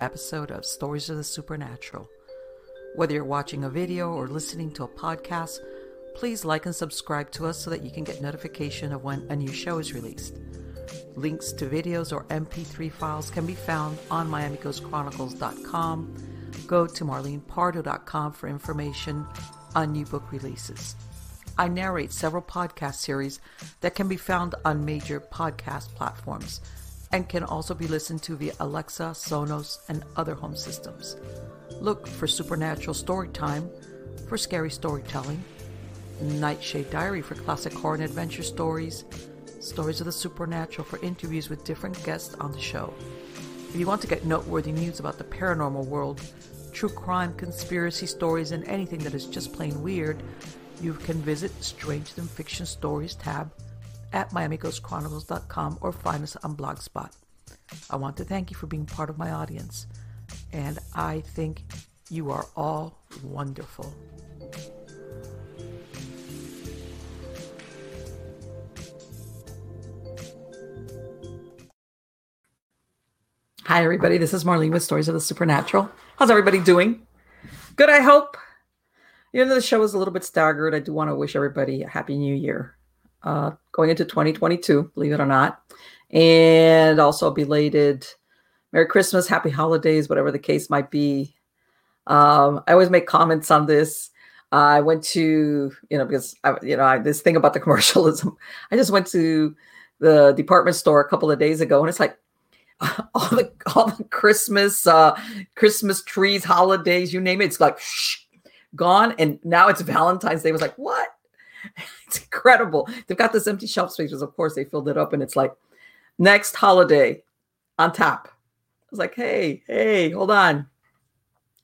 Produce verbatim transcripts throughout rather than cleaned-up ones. episode of Stories of the Supernatural. Whether you're watching a video or listening to a podcast, please like and subscribe to us so that you can get notification of when a new show is released. Links to videos or M P three files can be found on Miami Ghost Chronicles dot com. Go to marlene pardo dot com for information on new book releases. I narrate several podcast series that can be found on major podcast platforms and can also be listened to via Alexa, Sonos, and other home systems. Look for Supernatural Storytime for scary storytelling, Nightshade Diary for classic horror and adventure stories, Stories of the Supernatural for interviews with different guests on the show. If you want to get noteworthy news about the paranormal world, true crime, conspiracy stories, and anything that is just plain weird, you can visit Stranger Than Fiction Stories tab at Miami Ghost Chronicles dot com or find us on Blogspot. I want to thank you for being part of my audience, and I think you are all wonderful. Hi, everybody. This is Marlene with Stories of the Supernatural. How's everybody doing? Good, I hope. Even though the show is a little bit staggered, I do want to wish everybody a happy new year. Uh, going into twenty twenty-two, believe it or not. And also a belated Merry Christmas, Happy Holidays, whatever the case might be. Um, I always make comments on this. Uh, I went to, you know, because, I, you know, I, this thing about the commercialism. I just went to the department store a couple of days ago, and it's like, all the all the Christmas uh, Christmas trees, holidays, you name it, it's like shh, gone. And now it's Valentine's Day. It was like, what? It's incredible. They've got this empty shelf space because, of course, they filled it up. And it's like, next holiday on top. I was like, hey, hey, hold on.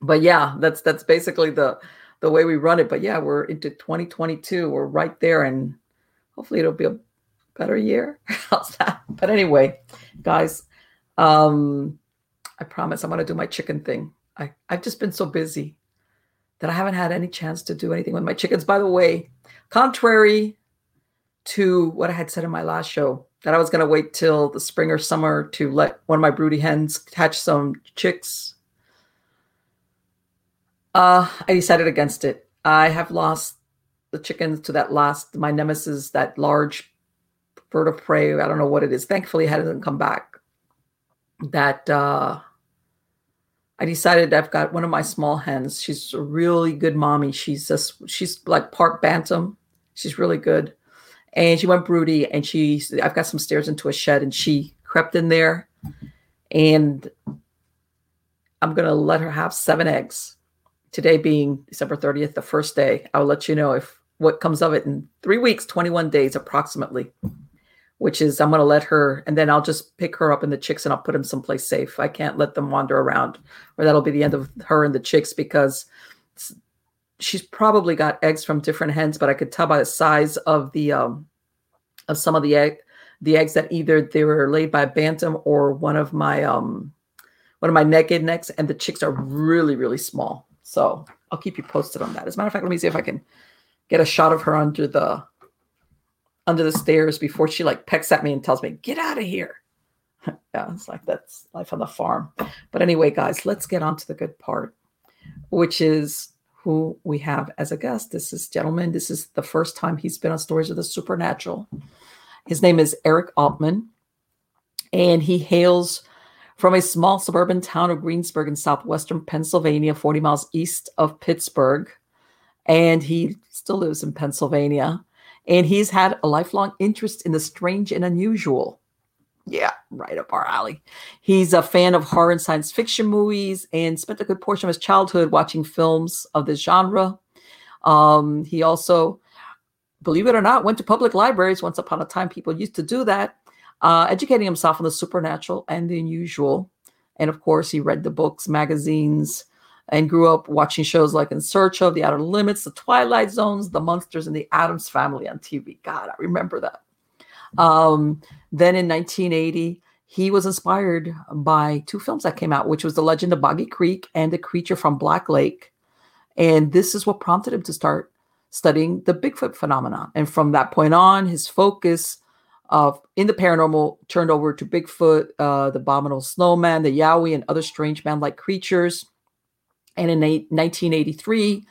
But yeah, that's that's basically the the way we run it. But yeah, we're into twenty twenty-two. We're right there, and hopefully it'll be a better year. How's that? But anyway, guys. Um, I promise I'm going to do my chicken thing. I, I've just been so busy that I haven't had any chance to do anything with my chickens. By the way, contrary to what I had said in my last show, that I was going to wait till the spring or summer to let one of my broody hens hatch some chicks, Uh, I decided against it. I have lost the chickens to that last, my nemesis, that large bird of prey. I don't know what it is. Thankfully, it hasn't come back. That uh, I decided I've got one of my small hens. She's a really good mommy. She's just, she's like part bantam. She's really good. And she went broody, and she, I've got some stairs into a shed, and she crept in there, and I'm going to let her have seven eggs. Today being December thirtieth, the first day. I'll let you know if what comes of it in three weeks, twenty-one days approximately. Which is, I'm going to let her, and then I'll just pick her up and the chicks, and I'll put them someplace safe. I can't let them wander around, or that'll be the end of her and the chicks, because she's probably got eggs from different hens, but I could tell by the size of the, um, of some of the egg, the eggs that either they were laid by a bantam or one of my, um, one of my naked necks, and the chicks are really, really small. So I'll keep you posted on that. As a matter of fact, let me see if I can get a shot of her under the, under the stairs before she like pecks at me and tells me, get out of here. Yeah, it's like, that's life on the farm. But anyway, guys, let's get on to the good part, which is who we have as a guest. This is gentleman. This is the first time he's been on Stories of the Supernatural. His name is Eric Altman, and he hails from a small suburban town of Greensburg in Southwestern Pennsylvania, forty miles east of Pittsburgh. And he still lives in Pennsylvania. And he's had a lifelong interest in the strange and unusual. Yeah, right up our alley. He's a fan of horror and science fiction movies, and spent a good portion of his childhood watching films of this genre. Um, he also, believe it or not, went to public libraries. Once upon a time, people used to do that, uh, educating himself on the supernatural and the unusual. And of course, he read the books, magazines, and grew up watching shows like In Search of, The Outer Limits, The Twilight Zones, The Munsters, and The Addams Family on T V. God, I remember that. Um, then in nineteen eighty, he was inspired by two films that came out, which was The Legend of Boggy Creek and The Creature from Black Lake. And this is what prompted him to start studying the Bigfoot phenomenon. And from that point on, his focus uh, in the paranormal turned over to Bigfoot, uh, the abominable snowman, the Yowie, and other strange man-like creatures. And in nineteen eighty-three,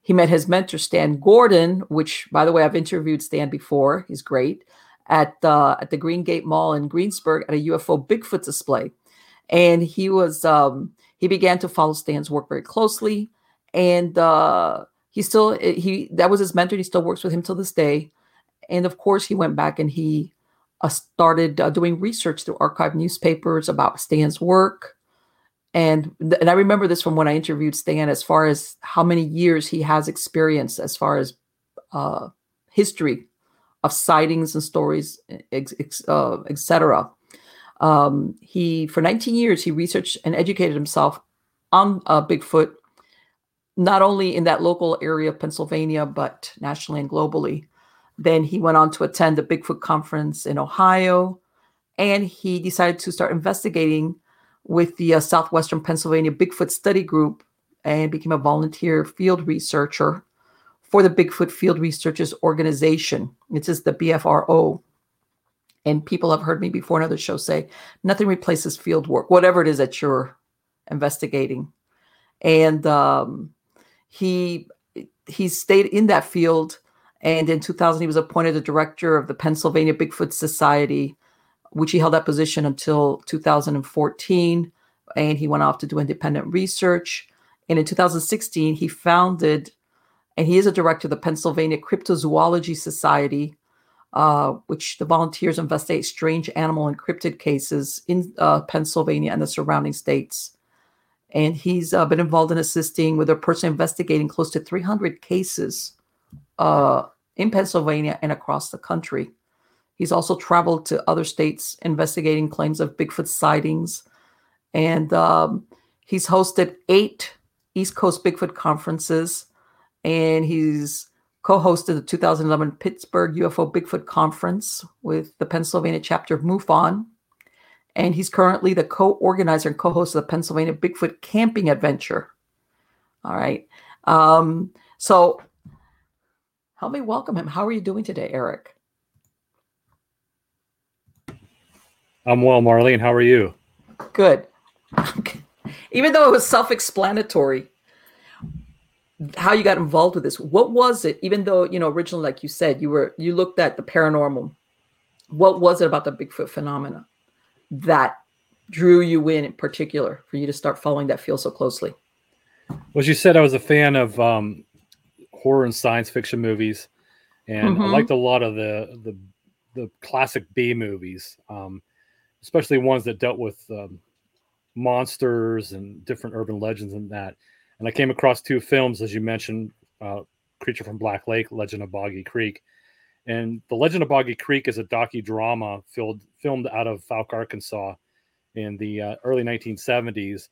he met his mentor, Stan Gordon, which, by the way, I've interviewed Stan before. He's great. At the, at the Greengate Mall in Greensburg at a U F O Bigfoot display. And he was um, he began to follow Stan's work very closely. And uh, he still, he that was his mentor. He still works with him till this day. And of course, he went back and he uh, started uh, doing research through archived newspapers about Stan's work. And, th- and I remember this from when I interviewed Stan, as far as how many years he has experienced as far as uh, history of sightings and stories, uh, et cetera. Um, he, for nineteen years, he researched and educated himself on uh, Bigfoot, not only in that local area of Pennsylvania, but nationally and globally. Then he went on to attend the Bigfoot Conference in Ohio, and he decided to start investigating with the uh, Southwestern Pennsylvania Bigfoot Study Group and became a volunteer field researcher for the Bigfoot Field Researchers Organization. It is the B F R O. And people have heard me before in other shows say, nothing replaces field work, whatever it is that you're investigating. And um, he he stayed in that field. And in two thousand, he was appointed the director of the Pennsylvania Bigfoot Society, which he held that position until two thousand fourteen. And he went off to do independent research. And in two thousand sixteen, he founded... and he is a director of the Pennsylvania Cryptozoology Society, uh, which the volunteers investigate strange animal and cryptid cases in uh, Pennsylvania and the surrounding states. And he's uh, been involved in assisting with a person investigating close to three hundred cases uh, in Pennsylvania and across the country. He's also traveled to other states investigating claims of Bigfoot sightings. And um, he's hosted eight East Coast Bigfoot conferences. And he's co-hosted the two thousand eleven Pittsburgh U F O Bigfoot Conference with the Pennsylvania chapter of MUFON. And he's currently the co-organizer and co-host of the Pennsylvania Bigfoot Camping Adventure. All right. Um, so help me welcome him. How are you doing today, Eric? I'm well, Marlene. How are you? Good. Even though it was self-explanatory, how you got involved with this. What was it, even though, you know, originally, like you said, you were, you looked at the paranormal. What was it about the Bigfoot phenomena that drew you in in particular for you to start following that field so closely? Well, as you said, I was a fan of um, horror and science fiction movies. And mm-hmm. I liked a lot of the, the, the classic B movies, um, especially ones that dealt with um, monsters and different urban legends and that. And I came across two films, as you mentioned, uh, Creature from Black Lake, Legend of Boggy Creek. And The Legend of Boggy Creek is a docudrama filled, filmed out of Falk, Arkansas in the uh, early nineteen seventies.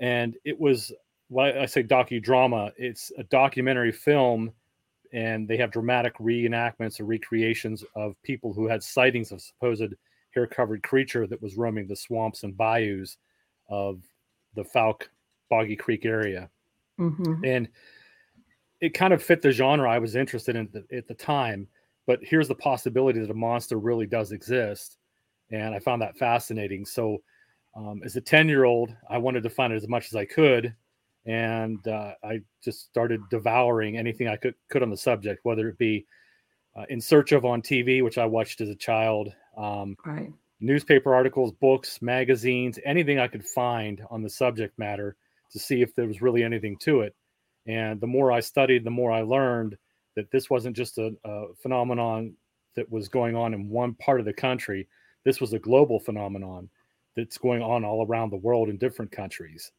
And it was, when I say docudrama, it's a documentary film, and they have dramatic reenactments or recreations of people who had sightings of supposed hair-covered creature that was roaming the swamps and bayous of the Falk, Boggy Creek area. Mm-hmm. And it kind of fit the genre I was interested in the, at the time, but here's the possibility that a monster really does exist. And I found that fascinating. So um, as a ten-year-old, I wanted to find it as much as I could. And uh, I just started devouring anything I could, could on the subject, whether it be uh, In Search of on T V, which I watched as a child, um, right. newspaper articles, books, magazines, anything I could find on the subject matter to see if there was really anything to it. And the more I studied, the more I learned that this wasn't just a, a phenomenon that was going on in one part of the country. This was a global phenomenon that's going on all around the world in different countries.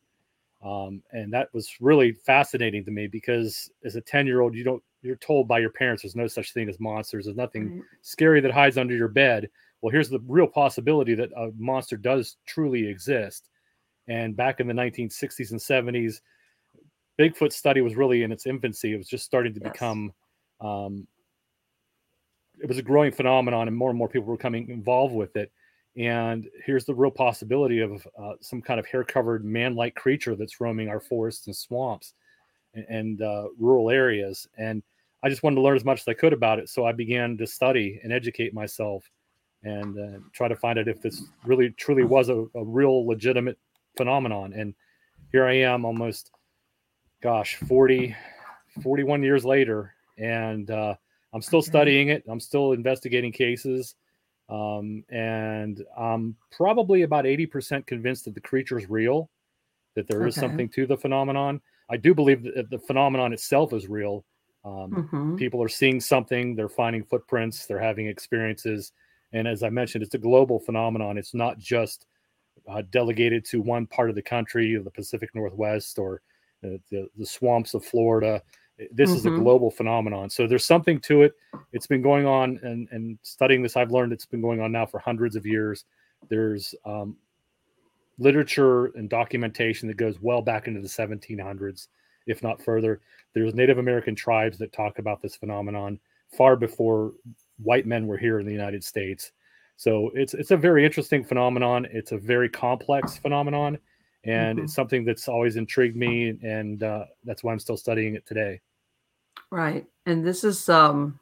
Um, and that was really fascinating to me because as a ten-year-old, you don't, you're told by your parents, there's no such thing as monsters. There's nothing mm-hmm. scary that hides under your bed. Well, here's the real possibility that a monster does truly exist. And back in the nineteen sixties and seventies, Bigfoot study was really in its infancy. It was just starting to yes. become, um, it was a growing phenomenon and more and more people were becoming involved with it. And here's the real possibility of uh, some kind of hair-covered man-like creature that's roaming our forests and swamps and, and uh, rural areas. And I just wanted to learn as much as I could about it. So I began to study and educate myself and uh, try to find out if this really truly was a, a real legitimate phenomenon. And here I am almost, gosh, forty, forty-one years later, and uh, I'm still studying it. I'm still investigating cases. Um, and I'm probably about eighty percent convinced that the creature's real, that there okay. is something to the phenomenon. I do believe that the phenomenon itself is real. Um, mm-hmm. People are seeing something, they're finding footprints, they're having experiences. And as I mentioned, it's a global phenomenon. It's not just uh, delegated to one part of the country, or the Pacific Northwest, or uh, the, the swamps of Florida. This mm-hmm. is a global phenomenon. So there's something to it. It's been going on, and, and studying this, I've learned it's been going on now for hundreds of years. There's um, literature and documentation that goes well back into the seventeen hundreds, if not further. There's Native American tribes that talk about this phenomenon far before white men were here in the United States. So it's it's a very interesting phenomenon. It's a very complex phenomenon. And mm-hmm. it's something that's always intrigued me, and uh, that's why I'm still studying it today. Right. And this is um,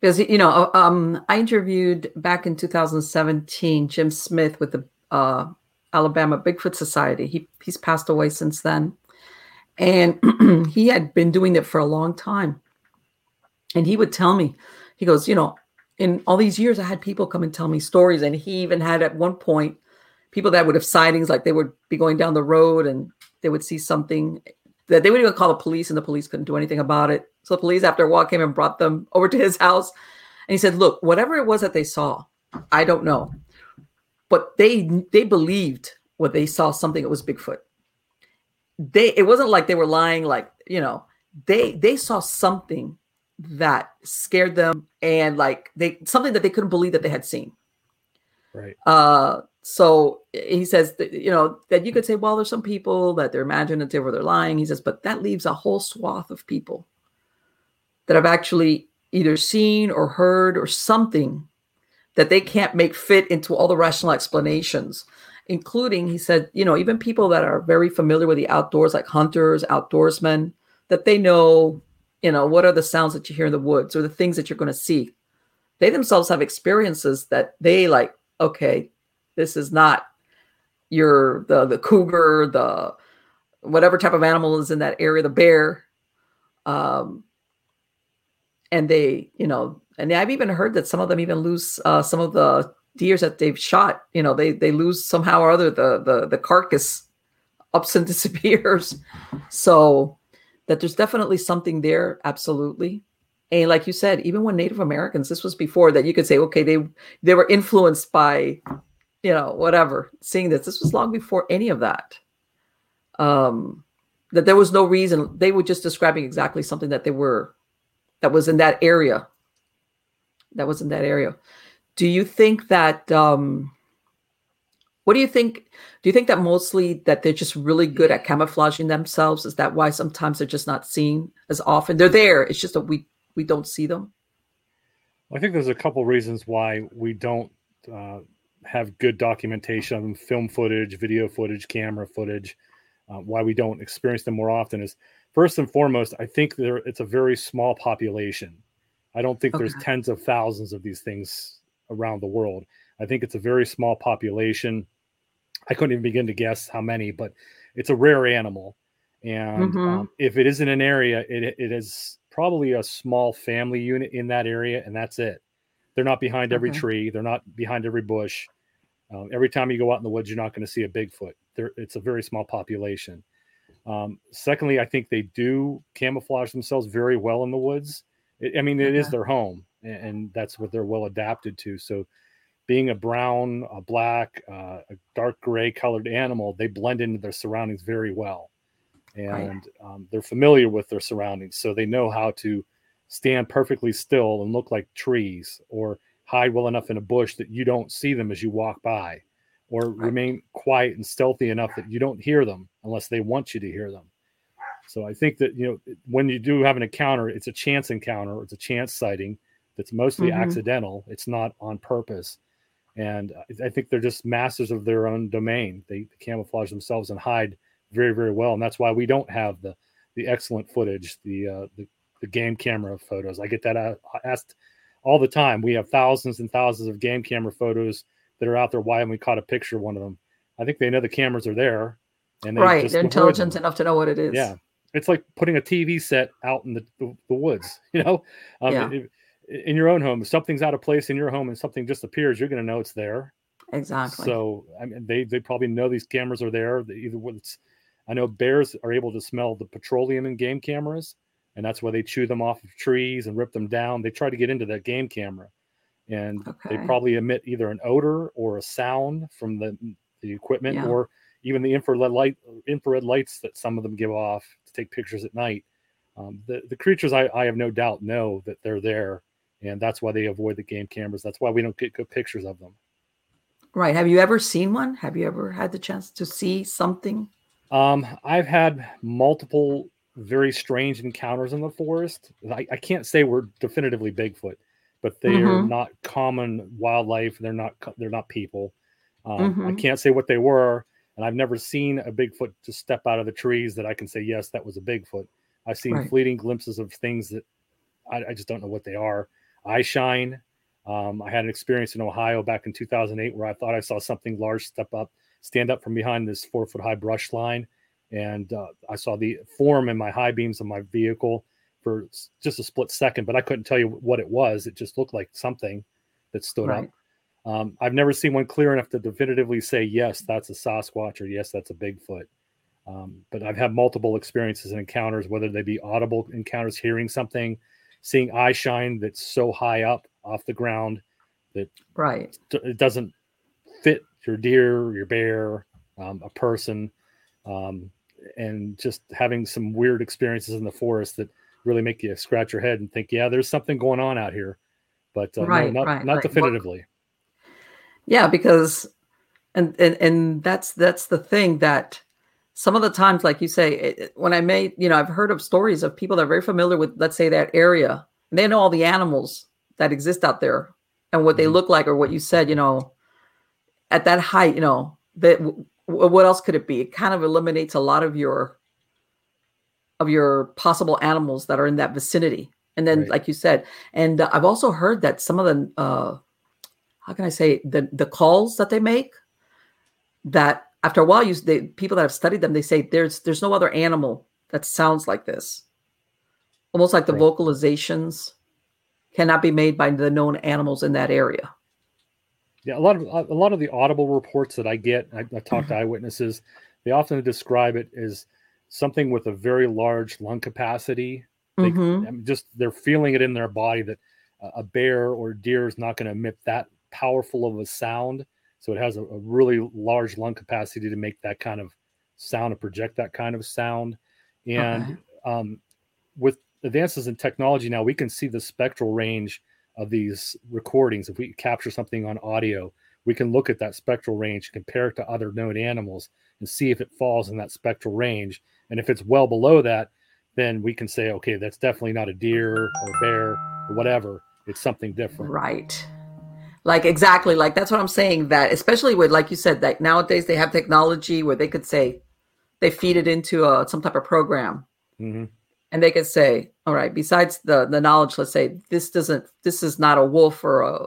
because, you know, um, I interviewed back in two thousand seventeen, Jim Smith with the uh, Alabama Bigfoot Society. He He's passed away since then. And he had been doing it for a long time. And he would tell me, he goes, you know, in all these years, I had people come and tell me stories. And he even had at one point people that would have sightings, like they would be going down the road and they would see something that they would even call the police, and the police couldn't do anything about it. So the police, after a while, came and brought them over to his house. And he said, look, whatever it was that they saw, I don't know. But they they believed what they saw, something that was Bigfoot. They It wasn't like they were lying, like, you know, they they saw something that scared them, and like they something that they couldn't believe that they had seen. Right. Uh, so he says, that, you know, that you could say, well, there's some people that they're imaginative or they're lying. He says, but that leaves a whole swath of people that have actually either seen or heard or something that they can't make fit into all the rational explanations, including, he said, you know, even people that are very familiar with the outdoors, like hunters, outdoorsmen, that they know, you know, what are the sounds that you hear in the woods or the things that you're going to see. They themselves have experiences that they like, okay, this is not your, the, the cougar, the whatever type of animal is in that area, the bear. Um, and they, you know, and I've even heard that some of them even lose uh, some of the deers that they've shot, you know, they, they lose somehow or other, the, the, the carcass ups and disappears. So that there's definitely something there. Absolutely. And like you said, even when Native Americans, this was before that you could say, okay, they, they were influenced by, you know, whatever, seeing this, this was long before any of that, um, that there was no reason. They were just describing exactly something that they were, that was in that area. That was in that area. Do you think that, um, what do you think? Do you think that mostly that they're just really good at camouflaging themselves? Is that why sometimes they're just not seen as often? They're there. It's just that we, we don't see them. I think there's a couple reasons why we don't, uh, have good documentation of them, film footage, video footage, camera footage, uh, why we don't experience them more often is, first and foremost, I think there it's a very small population. I don't think okay. there's tens of thousands of these things around the world. I think it's a very small population. I couldn't even begin to guess how many, but it's a rare animal. And mm-hmm. um, if it is in an area, it it is probably a small family unit in that area, and that's it. They're not behind every okay. tree. They're not behind every bush. Um, every time you go out in the woods, you're not going to see a Bigfoot. They're, it's a very small population. Um, secondly, I think they do camouflage themselves very well in the woods. It, I mean, it okay. is their home, and, and that's what they're well adapted to. So being a brown, a black, uh, a dark gray colored animal, they blend into their surroundings very well. And oh, yeah. um, they're familiar with their surroundings, so they know how to stand perfectly still and look like trees, or hide well enough in a bush that you don't see them as you walk by, or right. remain quiet and stealthy enough that you don't hear them unless they want you to hear them. So I think that, you know, when you do have an encounter, it's a chance encounter. It's a chance sighting that's mostly mm-hmm. accidental. It's not on purpose. And I think they're just masters of their own domain. They camouflage themselves and hide very, very well. And that's why we don't have the, the excellent footage, the, uh, the, the game camera photos. I get that asked all the time. We have thousands and thousands of game camera photos that are out there. Why haven't we caught a picture of one of them? I think they know the cameras are there. And they right. They're intelligent enough to know what it is. Yeah. It's like putting a T V set out in the, the, the woods, you know, um, yeah. it, it, in your own home. If something's out of place in your home and something just appears, you're going to know it's there. Exactly. So I mean, they, they probably know these cameras are there. They either it's, I know bears are able to smell the petroleum in game cameras, and that's why they chew them off of trees and rip them down. They try to get into that game camera, and okay. they probably emit either an odor or a sound from the, the equipment yeah. or even the infrared light, infrared lights that some of them give off to take pictures at night. Um, the, the creatures, I, I have no doubt, know that they're there, and that's why they avoid the game cameras. That's why we don't get good pictures of them. Right. Have you ever seen one? Have you ever had the chance to see something? Um, I've had multiple very strange encounters in the forest. I, I can't say we're definitively Bigfoot, but they mm-hmm. are not common wildlife. They're not, they're not people. Um, mm-hmm. I can't say what they were. And I've never seen a Bigfoot just step out of the trees that I can say, yes, that was a Bigfoot. I've seen right. fleeting glimpses of things that I, I just don't know what they are. Eye shine. Um, I had an experience in Ohio back in two thousand eight where I thought I saw something large step up, stand up from behind this four foot high brush line. And uh, I saw the form in my high beams of my vehicle for just a split second, but I couldn't tell you what it was. It just looked like something that stood right. up. Um, I've never seen one clear enough to definitively say, yes, that's a Sasquatch, or yes, that's a Bigfoot. Um, but I've had multiple experiences and encounters, whether they be audible encounters, hearing something, seeing eye shine that's so high up off the ground that right. t- it doesn't fit your deer, your bear, um, a person, um, and just having some weird experiences in the forest that really make you scratch your head and think, yeah, there's something going on out here, but uh, right, no, not, right, not right. definitively. What- Yeah, because, and, and and that's that's the thing that some of the times, like you say, it, when I made, you know, I've heard of stories of people that are very familiar with, let's say, that area, and they know all the animals that exist out there and what mm-hmm. they look like, or what you said, you know, at that height, you know, that w- what else could it be? It kind of eliminates a lot of your of your possible animals that are in that vicinity. And then, right. like you said, and uh, I've also heard that some of the uh, how can I say the, the calls that they make, that after a while, you the people that have studied them, they say there's, there's no other animal that sounds like this. Almost like the right. vocalizations cannot be made by the known animals in that area. Yeah. A lot of, a lot of the audible reports that I get, I, I talk to eyewitnesses, they often describe it as something with a very large lung capacity. They, mm-hmm. I mean, just, they're feeling it in their body that a bear or deer is not going to emit that powerful of a sound, so it has a, a really large lung capacity to make that kind of sound and project that kind of sound. And okay. um, with advances in technology now, we can see the spectral range of these recordings. If we capture something on audio, we can look at that spectral range, compare it to other known animals, and see if it falls in that spectral range. And if it's well below that, then we can say, okay, that's definitely not a deer or a bear or whatever. It's something different. Right. Like, exactly. Like, that's what I'm saying, that especially with, like you said, that nowadays they have technology where they could say, they feed it into a, some type of program mm-hmm. and they could say, all right, besides the, the knowledge, let's say this doesn't, this is not a wolf or a,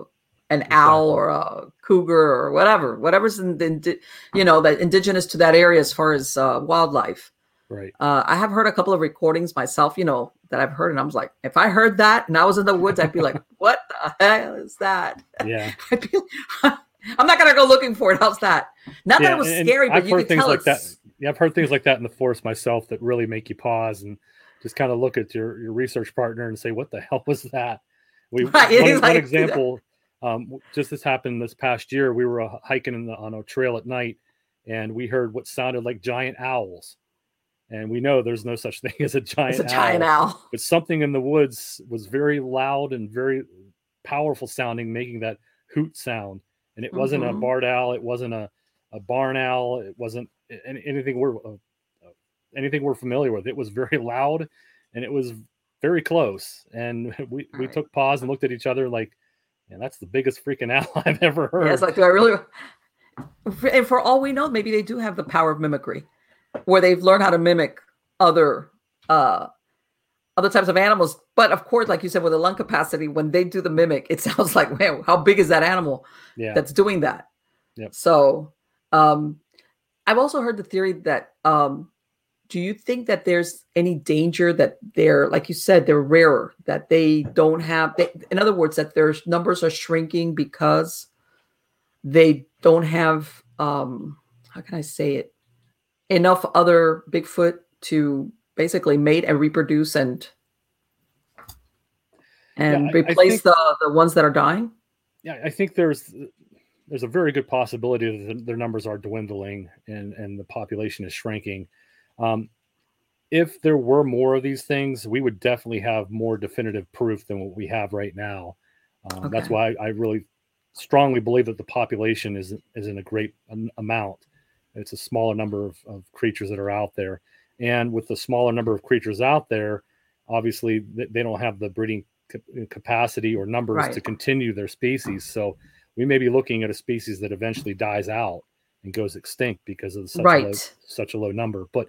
an exactly. owl or a cougar or whatever, whatever's in the, you know, that indigenous to that area as far as uh, wildlife. Right. Uh, I have heard a couple of recordings myself, you know, that I've heard, and I was like, if I heard that and I was in the woods, I'd be like, what the hell is that? Yeah. I'd be, I'm not going to go looking for it. How's that? Not yeah, that it was scary, but I've you could tell like that. Yeah, I've heard things like that in the forest myself that really make you pause and just kind of look at your, your research partner and say, what the hell was that? We right, one, like, one example, um, just this happened this past year. We were uh, hiking in the, on a trail at night, and we heard what sounded like giant owls. And we know there's no such thing as a giant owl. It's a giant owl. owl. But something in the woods was very loud and very powerful sounding, making that hoot sound. And it mm-hmm. wasn't a barred owl. It wasn't a, a barn owl. It wasn't anything we're uh, anything we're familiar with. It was very loud, and it was very close. And we, we right. took pause and looked at each other like, man, that's the biggest freaking owl I've ever heard. Yeah, it's like, do I really? And for all we know, maybe they do have the power of mimicry, where they've learned how to mimic other uh, other types of animals. But of course, like you said, with the lung capacity, when they do the mimic, it sounds like, wow, how big is that animal yeah. that's doing that? Yep. So um, I've also heard the theory that, um, do you think that there's any danger that they're, like you said, they're rarer, that they don't have, they, in other words, that their numbers are shrinking because they don't have, um, how can I say it, enough other Bigfoot to basically mate and reproduce and and yeah, replace I, I think, the, the ones that are dying? Yeah, I think there's there's a very good possibility that their numbers are dwindling and, and the population is shrinking. Um, if there were more of these things, we would definitely have more definitive proof than what we have right now. Um, okay. That's why I, I really strongly believe that the population is, is in a great amount. It's a smaller number of, of creatures that are out there. And with the smaller number of creatures out there, obviously they don't have the breeding capacity or numbers right. to continue their species. So we may be looking at a species that eventually dies out and goes extinct because of such, right. a, low, such a low number. But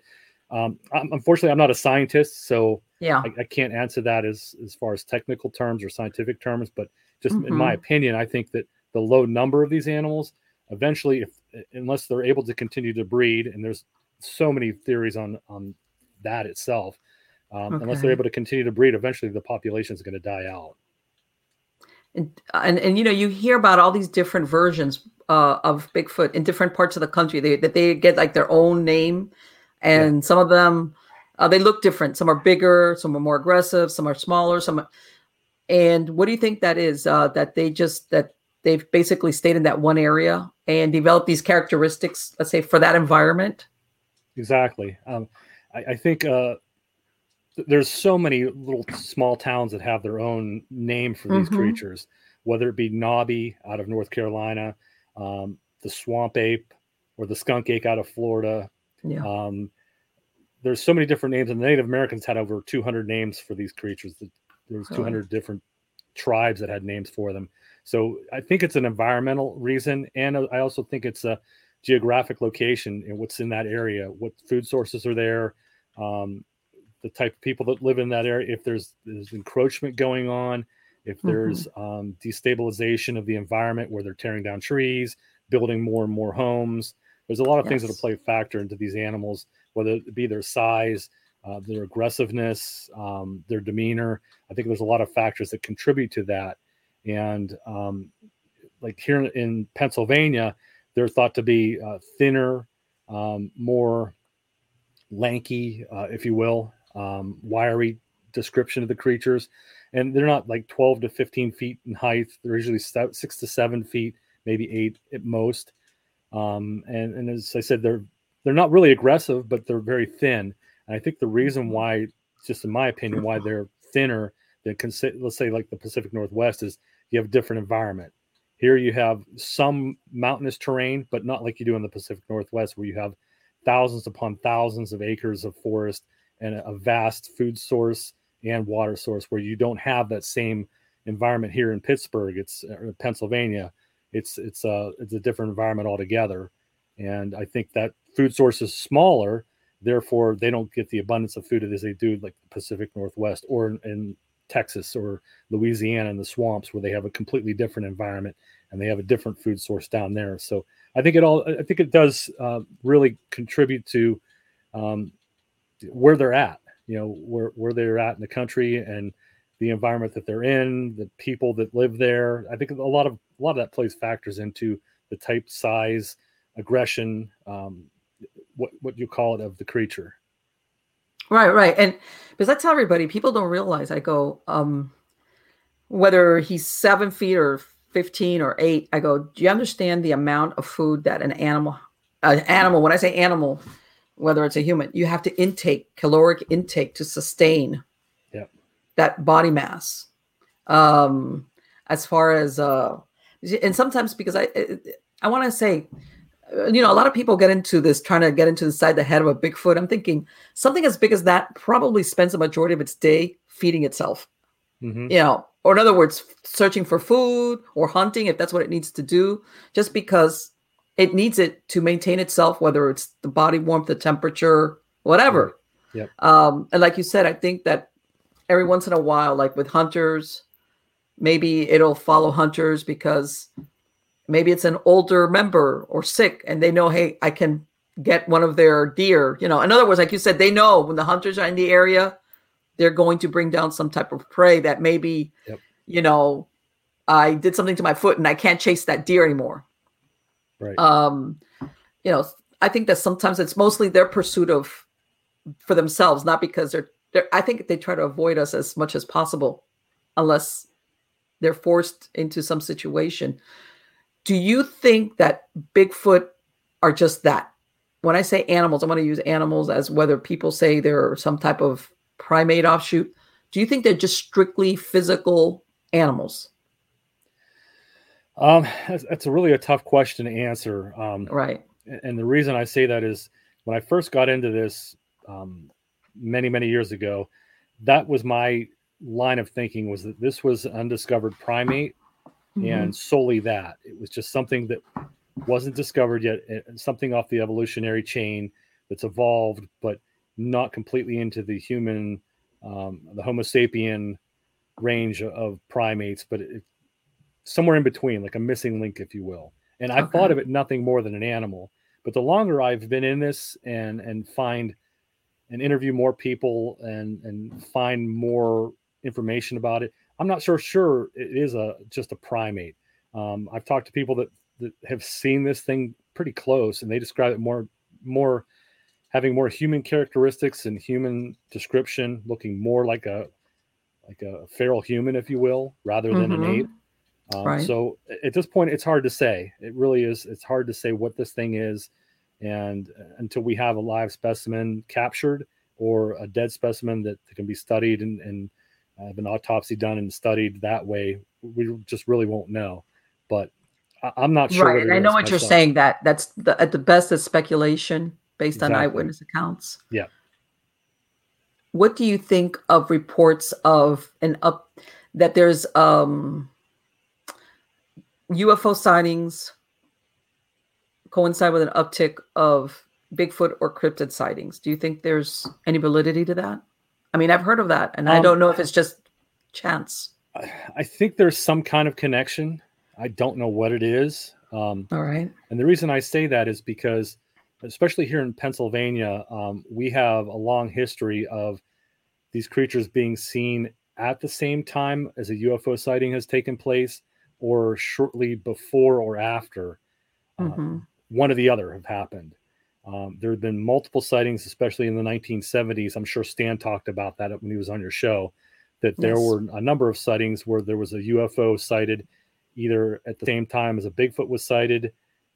um, I'm, unfortunately, I'm not a scientist, so yeah. I, I can't answer that as, as far as technical terms or scientific terms. But just mm-hmm. in my opinion, I think that the low number of these animals, eventually, if unless they're able to continue to breed, and there's so many theories on, on that itself. Um, okay. Unless they're able to continue to breed, eventually the population is going to die out. And, and, and, you know, you hear about all these different versions uh, of Bigfoot in different parts of the country. They, that they get like their own name, and yeah. some of them, uh, they look different. Some are bigger, some are more aggressive, some are smaller. Some, are... And what do you think that is? Uh, that they just, that they've basically stayed in that one area and developed these characteristics, let's say, for that environment? Exactly. Um, I, I think uh, th- there's so many little small towns that have their own name for these mm-hmm. creatures, whether it be Nobby out of North Carolina, um, the swamp ape, or the skunk ape out of Florida. Yeah. Um, there's so many different names, and the Native Americans had over two hundred names for these creatures. There's oh. two hundred different tribes that had names for them. So I think it's an environmental reason, and I also think it's a geographic location and what's in that area, what food sources are there, um, the type of people that live in that area, if there's, there's encroachment going on, if there's mm-hmm. um, destabilization of the environment where they're tearing down trees, building more and more homes. There's a lot of yes. things that play a factor into these animals, whether it be their size, uh, their aggressiveness, um, their demeanor. I think there's a lot of factors that contribute to that. And um, like here in Pennsylvania, they're thought to be uh, thinner, um, more lanky, uh, if you will, um, wiry description of the creatures. And they're not like twelve to fifteen feet in height. They're usually six to seven feet, maybe eight at most. Um, and, and as I said, they're they're not really aggressive, but they're very thin. And I think the reason why, just in my opinion, why they're thinner than, let's say, like the Pacific Northwest is you have a different environment. Here you have some mountainous terrain, but not like you do in the Pacific Northwest, where you have thousands upon thousands of acres of forest and a vast food source and water source, where you don't have that same environment here in Pittsburgh. It's or Pennsylvania. It's it's a it's a different environment altogether, and I think that food source is smaller. Therefore, they don't get the abundance of food as they do like the Pacific Northwest or in, in Texas or Louisiana in the swamps, where they have a completely different environment and they have a different food source down there. So I think it all, I think it does uh, really contribute to um, where they're at, you know, where, where they're at in the country and the environment that they're in, the people that live there. I think a lot of, a lot of that plays factors into the type, size, aggression, um, what, what you call it of the creature. Right, right. And because I tell everybody, people don't realize, I go, um, whether he's seven feet or fifteen or eight, I go, do you understand the amount of food that an animal, an animal, when I say animal, whether it's a human, you have to intake, caloric intake to sustain yep. that body mass. Um, as far as, uh, and sometimes because I, I want to say, you know, a lot of people get into this, trying to get into the side of the head of a Bigfoot. I'm thinking something as big as that probably spends the majority of its day feeding itself, mm-hmm. you know, or in other words, searching for food or hunting, if that's what it needs to do, just because it needs it to maintain itself, whether it's the body warmth, the temperature, whatever. Yep. Um, and like you said, I think that every once in a while, like with hunters, maybe it'll follow hunters because maybe it's an older member or sick and they know, hey, I can get one of their deer. You know, in other words, like you said, they know when the hunters are in the area, they're going to bring down some type of prey that maybe, yep. you know, I did something to my foot and I can't chase that deer anymore. Right. Um, you know, I think that sometimes it's mostly their pursuit of for themselves, not because they're, they're I think they try to avoid us as much as possible unless they're forced into some situation. Do you think that Bigfoot are just that? When I say animals, I'm going to use animals as whether people say they're some type of primate offshoot. Do you think they're just strictly physical animals? Um, that's, that's a really a tough question to answer. Um, right. And the reason I say that is when I first got into this um, many, many years ago, that was my line of thinking, was that this was an undiscovered primate. Mm-hmm. And solely that. It was just something that wasn't discovered yet, something off the evolutionary chain that's evolved, but not completely into the human, um, the Homo sapien range of primates, but it, somewhere in between, like a missing link, if you will. And I okay. thought of it nothing more than an animal. But the longer I've been in this and and find and interview more people and and find more information about it, I'm not sure, sure it is a just a primate. Um, I've talked to people that, that have seen this thing pretty close, and they describe it more, more having more human characteristics and human description, looking more like a like a feral human, if you will, rather than mm-hmm. an ape. Um, right. So at this point, it's hard to say. It really is. It's hard to say what this thing is, and until we have a live specimen captured or a dead specimen that, that can be studied and and have an autopsy done and studied that way, we just really won't know. But I, I'm not sure. Right, and I know what you're saying. That that's the, at the best is speculation based exactly. on eyewitness accounts. Yeah. What do you think of reports of an up that there's um, U F O sightings coincide with an uptick of Bigfoot or cryptid sightings? Do you think there's any validity to that? I mean, I've heard of that, and um, I don't know if it's just chance. I think there's some kind of connection. I don't know what it is. Um, All right. And the reason I say that is because, especially here in Pennsylvania, um, we have a long history of these creatures being seen at the same time as a U F O sighting has taken place, or shortly before or after. Mm-hmm. uh, one or the other have happened. Um, there have been multiple sightings, especially in the nineteen seventies. I'm sure Stan talked about that when he was on your show, that there yes. were a number of sightings where there was a U F O sighted either at the same time as a Bigfoot was sighted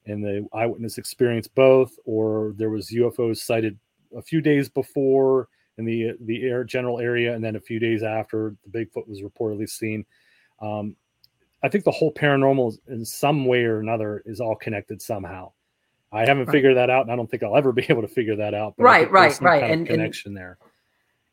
and the eyewitness experienced both, or there was U F Os sighted a few days before in the the air general area, and then a few days after the Bigfoot was reportedly seen. Um, I think the whole paranormal in some way or another is all connected somehow. I haven't right. figured that out, and I don't think I'll ever be able to figure that out. But right, right, right. Kind of and connection and, there.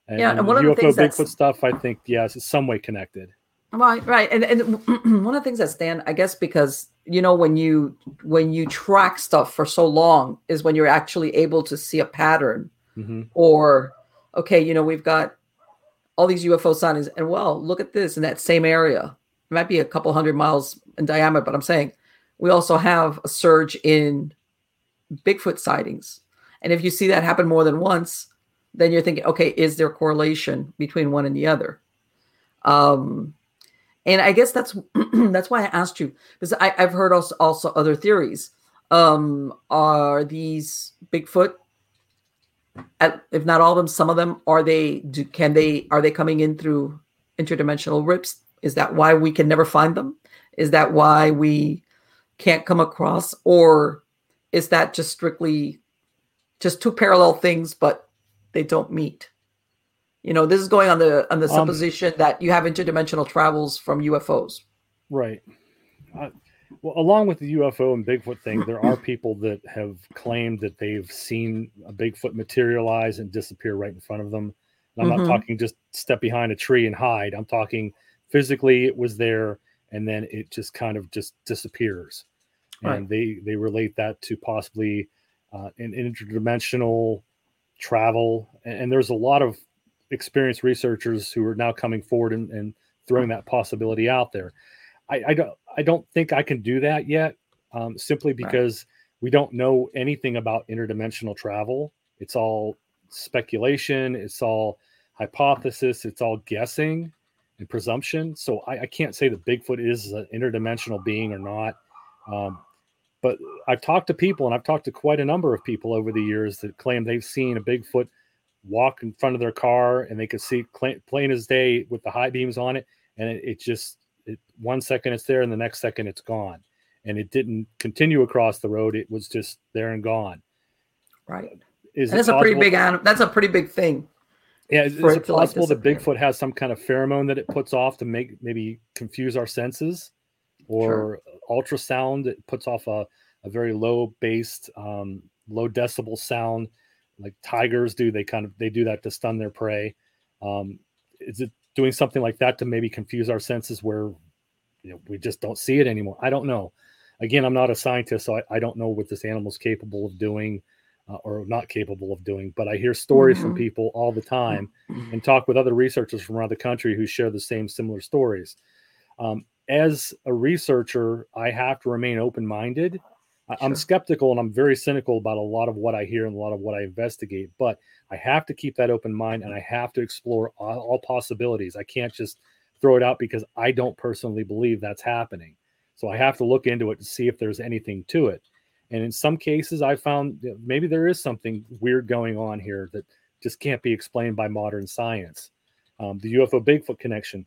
And, yeah, and, and one of the U F O things Bigfoot that's, stuff, I think, yes, it's some way connected. Right, right, and and one of the things that Stan, I guess, because you know when you when you track stuff for so long is when you're actually able to see a pattern, mm-hmm. or okay, you know, we've got all these U F O sightings, and well, look at this in that same area. It might be a couple hundred miles in diameter, but I'm saying we also have a surge in Bigfoot sightings. And if you see that happen more than once, then you're thinking, okay, is there a correlation between one and the other? Um, and I guess that's that's why I asked you, because I, I've heard also, also other theories. Um, are these Bigfoot, at, if not all of them, some of them, are they, do, can they, are they coming in through interdimensional rips? Is that why we can never find them? Is that why we can't come across? Or is that just strictly just two parallel things, but they don't meet? You know, this is going on the on the um, supposition that you have interdimensional travels from U F Os. Right. Uh, well, along with the U F O and Bigfoot thing, there are people that have claimed that they've seen a Bigfoot materialize and disappear right in front of them. And I'm mm-hmm. not talking just step behind a tree and hide. I'm talking physically it was there, and then it just kind of just disappears. Right. And they, they relate that to possibly uh, an interdimensional travel. And, and there's a lot of experienced researchers who are now coming forward and, and throwing that possibility out there. I, I don't I don't think I can do that yet, um, simply because right. we don't know anything about interdimensional travel. It's all speculation. It's all hypothesis. It's all guessing and presumption. So I, I can't say that Bigfoot is an interdimensional being or not. Um, but I've talked to people, and I've talked to quite a number of people over the years that claim they've seen a Bigfoot walk in front of their car, and they could see plain as day with the high beams on it. And it, it just, it, one second it's there and the next second it's gone. And it didn't continue across the road. It was just there and gone. Right. Is and that's possible? a pretty big, anim- that's a pretty big thing. Yeah. Is, is it, it possible like that Bigfoot has some kind of pheromone that it puts off to make, maybe confuse our senses, or sure. ultrasound that puts off a, a very low based, um, low decibel sound, like tigers do? They kind of, they do that to stun their prey. Um, is it doing something like that to maybe confuse our senses where, you know, we just don't see it anymore? I don't know. Again, I'm not a scientist, so I, I don't know what this animal's capable of doing uh, or not capable of doing, but I hear stories mm-hmm. from people all the time and talk with other researchers from around the country who share the same similar stories. Um, as a researcher, I have to remain open-minded. Sure. I'm skeptical and I'm very cynical about a lot of what I hear and a lot of what I investigate, but I have to keep that open mind, and I have to explore all, all possibilities. I can't just throw it out because I don't personally believe that's happening. So I have to look into it to see if there's anything to it. And in some cases I found that maybe there is something weird going on here that just can't be explained by modern science. Um, the U F O Bigfoot connection.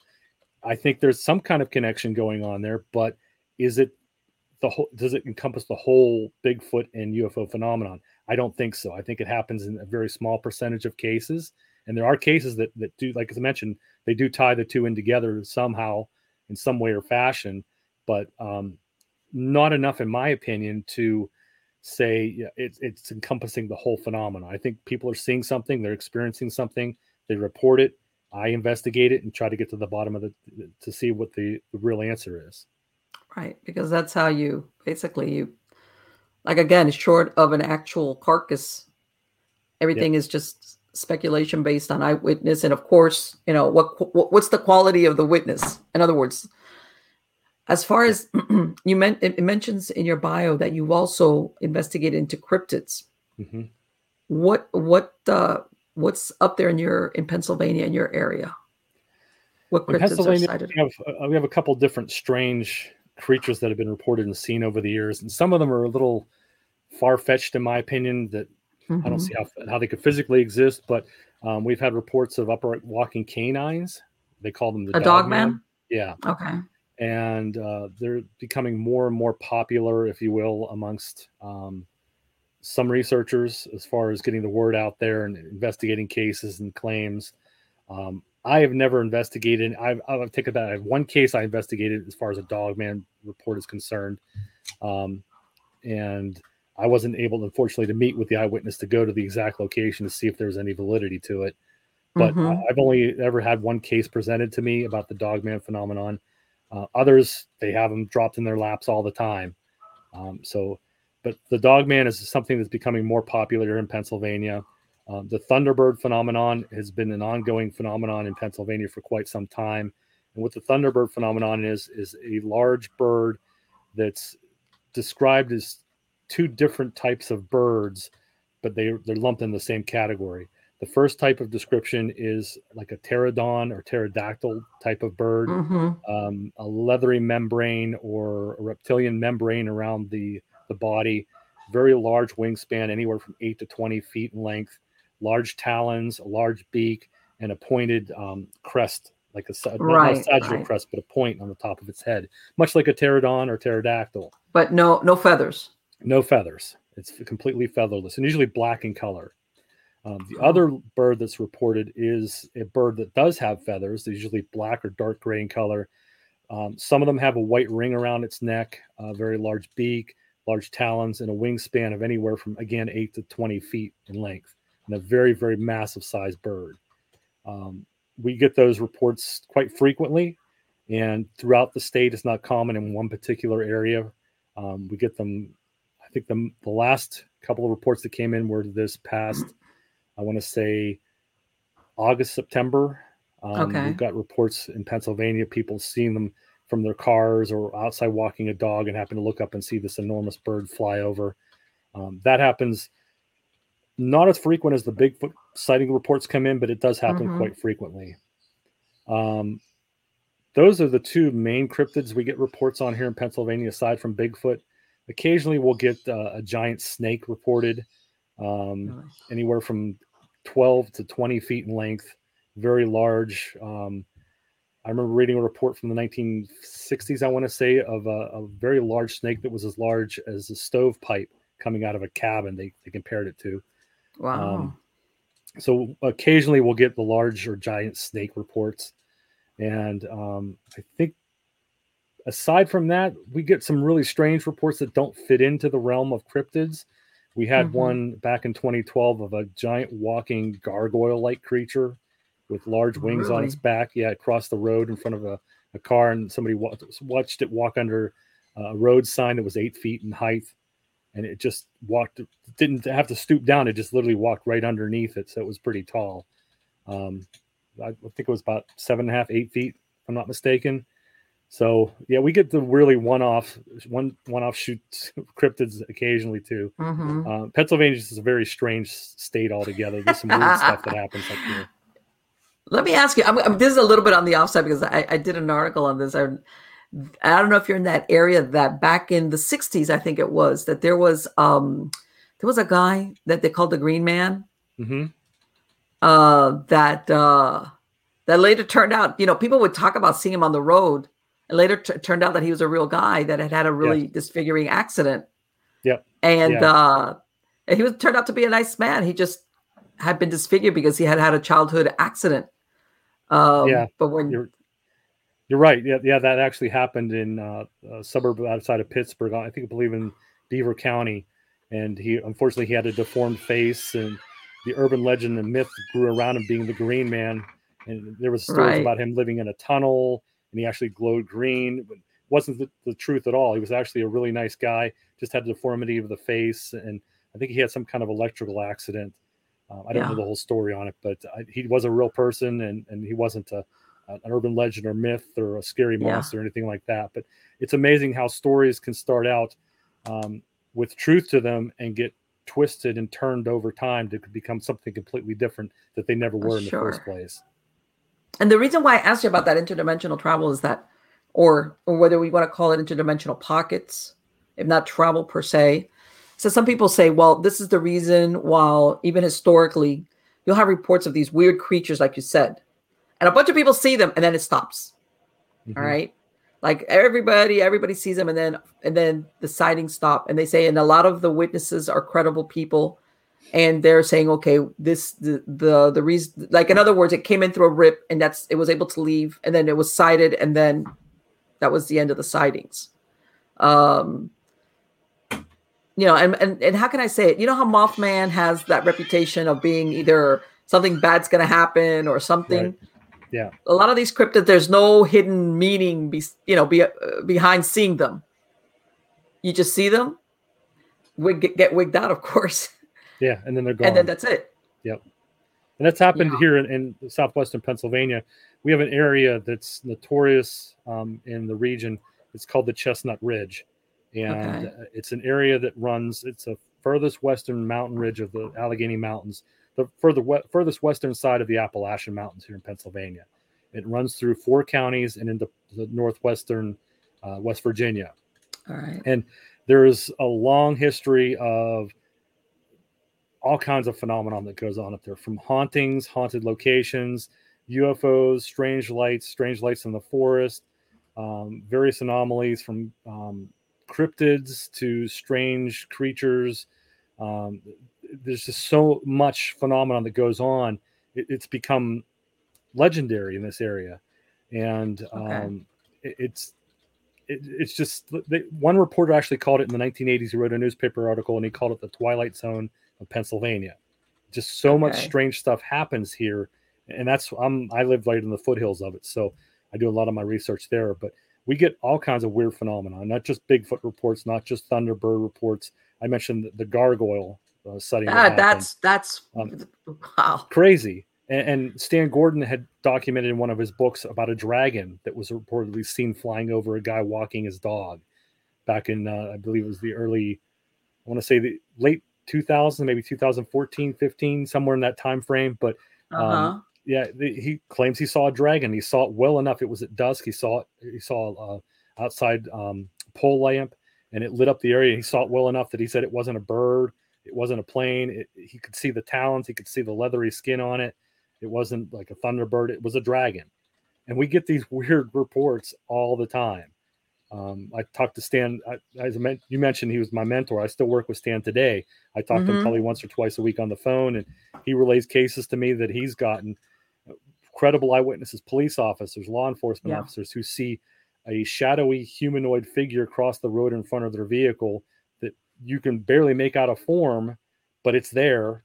I think there's some kind of connection going on there, but is it the whole, does it encompass the whole Bigfoot and U F O phenomenon? I don't think so. I think it happens in a very small percentage of cases. And there are cases that, that do, like I mentioned, they do tie the two in together somehow in some way or fashion, but um, not enough, in my opinion, to say yeah, it, it's encompassing the whole phenomenon. I think people are seeing something, they're experiencing something, they report it. I investigate it and try to get to the bottom of it to see what the, the real answer is. Right, because that's how you basically you, like again, short of an actual carcass, everything yeah. is just speculation based on eyewitness, and of course, you know what, what what's the quality of the witness? In other words, as far as you meant, it mentions in your bio that you also investigate into cryptids. Mm-hmm. What what uh, what's up there in your in Pennsylvania in your area? What cryptids in Pennsylvania, are cited? We have uh, we have a couple different strange creatures that have been reported and seen over the years, and some of them are a little far-fetched in my opinion that mm-hmm. I don't see how, how they could physically exist, but um, we've had reports of upright walking canines. They call them the a dog, dog man. man yeah okay and uh, they're becoming more and more popular, if you will, amongst um, some researchers as far as getting the word out there and investigating cases and claims. um, I have never investigated. I've, I've taken that. I have one case I investigated as far as a dogman report is concerned. Um, and I wasn't able, unfortunately, to meet with the eyewitness to go to the exact location to see if there was any validity to it. But mm-hmm. I've only ever had one case presented to me about the dogman phenomenon. Uh, others, they have them dropped in their laps all the time. Um, so, but the dogman is something that's becoming more popular in Pennsylvania. Um, the Thunderbird phenomenon has been an ongoing phenomenon in Pennsylvania for quite some time. And what the Thunderbird phenomenon is, is a large bird that's described as two different types of birds, but they, they're lumped in the same category. The first type of description is like a pterodon or pterodactyl type of bird, mm-hmm. um, a leathery membrane or a reptilian membrane around the, the body, very large wingspan, anywhere from eight to twenty feet in length. Large talons, a large beak, and a pointed um, crest, like a, right, not a sagittal right. crest, but a point on the top of its head, much like a pterodon or pterodactyl. But no, no feathers. No feathers. It's completely featherless and usually black in color. Um, the other bird that's reported is a bird that does have feathers. They're usually black or dark gray in color. Um, some of them have a white ring around its neck, a very large beak, large talons, and a wingspan of anywhere from, again, eight to twenty feet in length. And a very, very massive sized bird. Um, we get those reports quite frequently, and throughout the state, it's not common in one particular area. Um, we get them, I think the, the last couple of reports that came in were this past, I want to say August, September. Um, okay. We've got reports in Pennsylvania, people seeing them from their cars or outside walking a dog and happen to look up and see this enormous bird fly over. Um, that happens not as frequent as the Bigfoot sighting reports come in, but it does happen mm-hmm. quite frequently. Um, those are the two main cryptids we get reports on here in Pennsylvania, aside from Bigfoot. Occasionally we'll get uh, a giant snake reported, um, nice. anywhere from twelve to twenty feet in length, very large. Um, I remember reading a report from the nineteen sixties, I want to say, of a, a very large snake that was as large as a stovepipe coming out of a cabin. They, they compared it to. Wow. Um, so occasionally we'll get the large or giant snake reports. And um, I think aside from that, we get some really strange reports that don't fit into the realm of cryptids. We had mm-hmm. one back in twenty twelve of a giant walking gargoyle-like creature with large wings really? on its back. Yeah, it crossed the road in front of a, a car, and somebody wa- watched it walk under a road sign that was eight feet in height. And it just walked, didn't have to stoop down. It just literally walked right underneath it. So it was pretty tall. Um, I think it was about seven and a half, eight feet, if I'm not mistaken. So yeah, we get the really one-off, one, one-off shoot cryptids occasionally too. Mm-hmm. Uh, Pennsylvania is a very strange state altogether. There's some weird stuff that happens up here. Let me ask you, I'm, I'm, this is a little bit on the offside because I, I did an article on this. I, I don't know if you're in that area, that back in the sixties, I think it was, that there was um, there was a guy that they called the Green Man, mm-hmm. uh, that uh, that later turned out, you know, people would talk about seeing him on the road, and later t- turned out that he was a real guy that had had a really yeah. disfiguring accident. Yep. And yeah. uh, and he was turned out to be a nice man. He just had been disfigured because he had had a childhood accident. Um, yeah. But when you're- You're right. Yeah, yeah, that actually happened in uh, a suburb outside of Pittsburgh. I think I believe in Beaver County, and he unfortunately he had a deformed face, and the urban legend and myth grew around him being the Green Man. And there was stories right. about him living in a tunnel, and he actually glowed green. It wasn't the, the truth at all. He was actually a really nice guy, just had a deformity of the face, and I think he had some kind of electrical accident. Uh, I don't yeah. know the whole story on it, but I, he was a real person, and and he wasn't a an urban legend or myth or a scary monster yeah. or anything like that. But it's amazing how stories can start out um, with truth to them and get twisted and turned over time to become something completely different that they never were in sure. the first place. And the reason why I asked you about that interdimensional travel is that, or, or whether we want to call it interdimensional pockets, if not travel per se. So some people say, well, this is the reason while even historically you'll have reports of these weird creatures, like you said, and a bunch of people see them and then it stops. Mm-hmm. All right. Like everybody, everybody sees them and then, and then the sightings stop. And they say, and a lot of the witnesses are credible people. And they're saying, okay, this, the, the, the reason, like, in other words, it came in through a rip and that's, it was able to leave. And then it was sighted. And then that was the end of the sightings. Um, you know, and, and, and how can I say it? You know how Mothman has that reputation of being either something bad's going to happen or something. Right. Yeah, a lot of these cryptids, there's no hidden meaning, be, you know, be, uh, behind seeing them. You just see them, wig, get, get wigged out, of course. Yeah, and then they're gone. And then that's it. Yep. And that's happened yeah. here in, in southwestern Pennsylvania. We have an area that's notorious um, in the region. It's called the Chestnut Ridge. And okay. it's an area that runs, it's the furthest western mountain ridge of the Allegheny Mountains. The further we- furthest western side of the Appalachian Mountains here in Pennsylvania. It runs through four counties and into the northwestern uh, West Virginia. All right. And there is a long history of all kinds of phenomenon that goes on up there, from hauntings, haunted locations, U F Os, strange lights, strange lights in the forest, um, various anomalies from um, cryptids to strange creatures. Um, there's just so much phenomenon that goes on. It, it's become legendary in this area. And um, okay. it, it's, it, it's just they, one reporter actually called it in the nineteen eighties. He wrote a newspaper article and he called it the Twilight Zone of Pennsylvania. Just so okay. much strange stuff happens here. And that's, I'm, I live right in the foothills of it. So I do a lot of my research there, but we get all kinds of weird phenomena, not just Bigfoot reports, not just Thunderbird reports. I mentioned the, the gargoyle, Uh, ah, that that's that's um, wow, crazy. And, and Stan Gordon had documented in one of his books about a dragon that was reportedly seen flying over a guy walking his dog back in, uh, I believe it was the early, I want to say the late two thousands, maybe two thousand fourteen, fifteen, somewhere in that time frame. But um, uh-huh. yeah, the, he claims he saw a dragon. He saw it well enough. It was at dusk. He saw it. He saw uh, outside um, pole lamp, and it lit up the area. He saw it well enough that he said it wasn't a bird. It wasn't a plane. It, he could see the talons. He could see the leathery skin on it. It wasn't like a thunderbird. It was a dragon. And we get these weird reports all the time. Um, I talked to Stan. I, as I meant, you mentioned, he was my mentor. I still work with Stan today. I talk mm-hmm. to him probably once or twice a week on the phone, and he relays cases to me that he's gotten. Credible eyewitnesses, police officers, law enforcement yeah. officers who see a shadowy humanoid figure cross the road in front of their vehicle that you can barely make out a form, but it's there,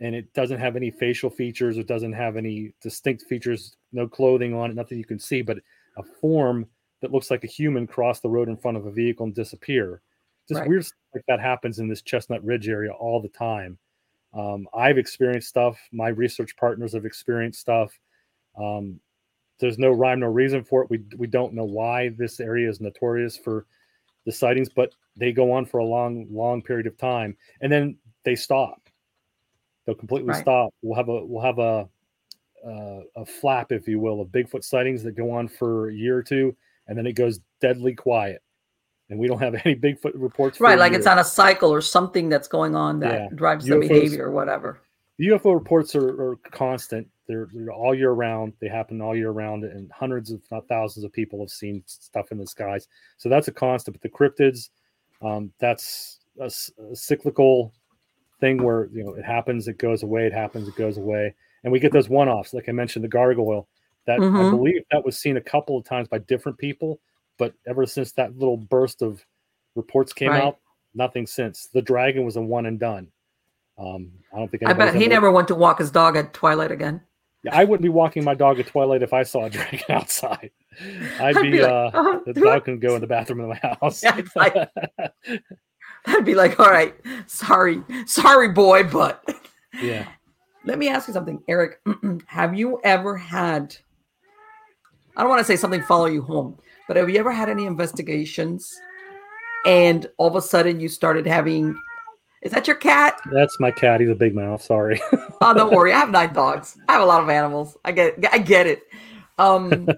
and it doesn't have any facial features. It doesn't have any distinct features, no clothing on it, nothing you can see, but a form that looks like a human cross the road in front of a vehicle and disappear. Just right. weird stuff like that happens in this Chestnut Ridge area all the time. Um, I've experienced stuff. My research partners have experienced stuff. Um, there's no rhyme, no reason for it. We we don't know why this area is notorious for the sightings, but they go on for a long, long period of time, and then they stop. They'll completely right. stop. We'll have a we'll have a uh, a flap, if you will, of Bigfoot sightings that go on for a year or two, and then it goes deadly quiet, and we don't have any Bigfoot reports. Right, for like it's on a cycle or something that's going on that yeah. drives U F Os, the behavior or whatever. The U F O reports are, are constant. They're, they're all year round. They happen all year round, and hundreds, if not thousands, of people have seen stuff in the skies. So that's a constant. But the cryptids, um, that's a, a cyclical thing where, you know, it happens, it goes away, it happens, it goes away, and we get those one-offs. Like I mentioned, the gargoyle. That mm-hmm. I believe that was seen a couple of times by different people, but ever since that little burst of reports came right. out, nothing since. The dragon was a one and done. Um, I don't think I bet he never went to walk his dog at twilight again. Yeah, I wouldn't be walking my dog at twilight if I saw a dragon outside. I'd, I'd be, be like, uh, uh-huh. the dog can go in the bathroom of my house. Yeah, like, I'd be like, all right, sorry, sorry, boy, but yeah. Let me ask you something, Eric. Have you ever had? I don't want to say something follow you home, but have you ever had any investigations, and all of a sudden you started having? Is that your cat? That's my cat. He's a big mouth. Sorry. Oh, don't worry. I have nine dogs. I have a lot of animals. I get it. I get it. Um,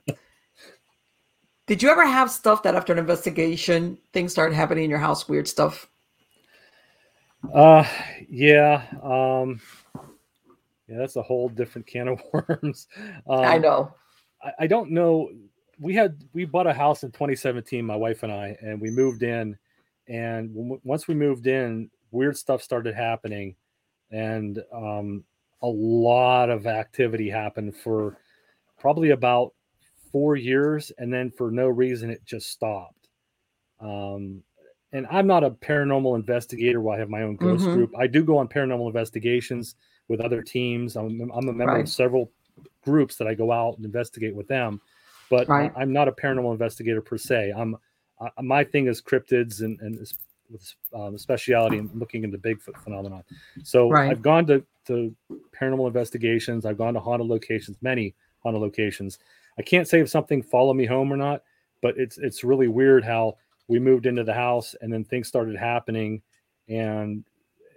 did you ever have stuff that after an investigation, things started happening in your house? Weird stuff. Uh, yeah. Um, yeah, that's a whole different can of worms. Um, I know. I, I don't know. We had, we bought a house in twenty seventeen, my wife and I, and we moved in. And w- once we moved in, weird stuff started happening, and um, a lot of activity happened for probably about four years. And then for no reason, it just stopped. Um, and I'm not a paranormal investigator while I have my own ghost mm-hmm. group. I do go on paranormal investigations with other teams. I'm, I'm a member right. of several groups that I go out and investigate with them, but right. I'm not a paranormal investigator per se. I'm uh, my thing is cryptids and, and this, with um, a speciality in looking into Bigfoot phenomenon. So right. I've gone to, to paranormal investigations. I've gone to haunted locations, many haunted locations. I can't say if something followed me home or not, but it's, it's really weird how we moved into the house and then things started happening. And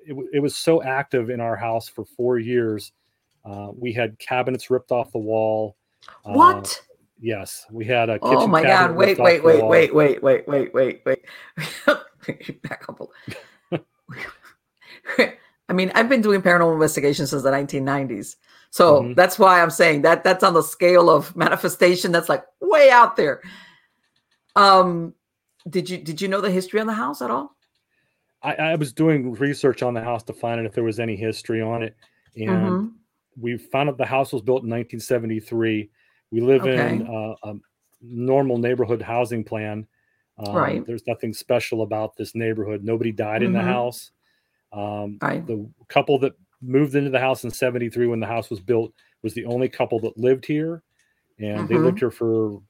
it, it was so active in our house for four years. Uh, we had cabinets ripped off the wall. What? Uh, yes. We had a kitchen. Oh my God. Wait, wait, wait, wait, wait, wait, wait, wait, wait, wait. Back up. I mean, I've been doing paranormal investigations since the nineteen nineties, so mm-hmm. that's why I'm saying that that's on the scale of manifestation. That's like way out there. Um, did you did you know the history on the house at all? I, I was doing research on the house to find out if there was any history on it, and mm-hmm. we found out the house was built in nineteen seventy-three. We live okay. in uh, a normal neighborhood housing plan. Um, right. There's nothing special about this neighborhood. Nobody died mm-hmm. in the house. Um, right. The couple that moved into the house in seventy-three when the house was built was the only couple that lived here. And mm-hmm. they lived here for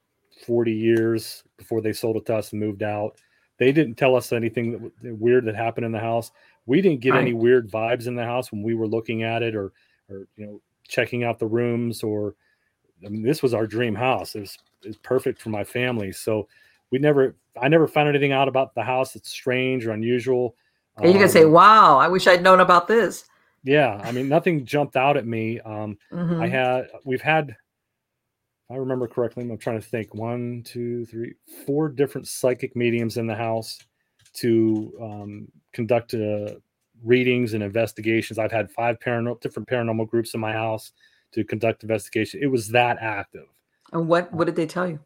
forty years before they sold it to us and moved out. They didn't tell us anything that, that weird that happened in the house. We didn't get right. any weird vibes in the house when we were looking at it or, or you know, checking out the rooms, or I mean, this was our dream house. It was, it was perfect for my family. So we never, I never found anything out about the house that's strange or unusual. And you can um, say, wow, I wish I'd known about this. Yeah. I mean, nothing jumped out at me. Um, mm-hmm. I had, we've had, if I remember correctly, I'm trying to think, one, two, three, four different psychic mediums in the house to um, conduct uh, readings and investigations. I've had five paranormal, different paranormal groups in my house to conduct investigation. It was that active. And what, what did they tell you?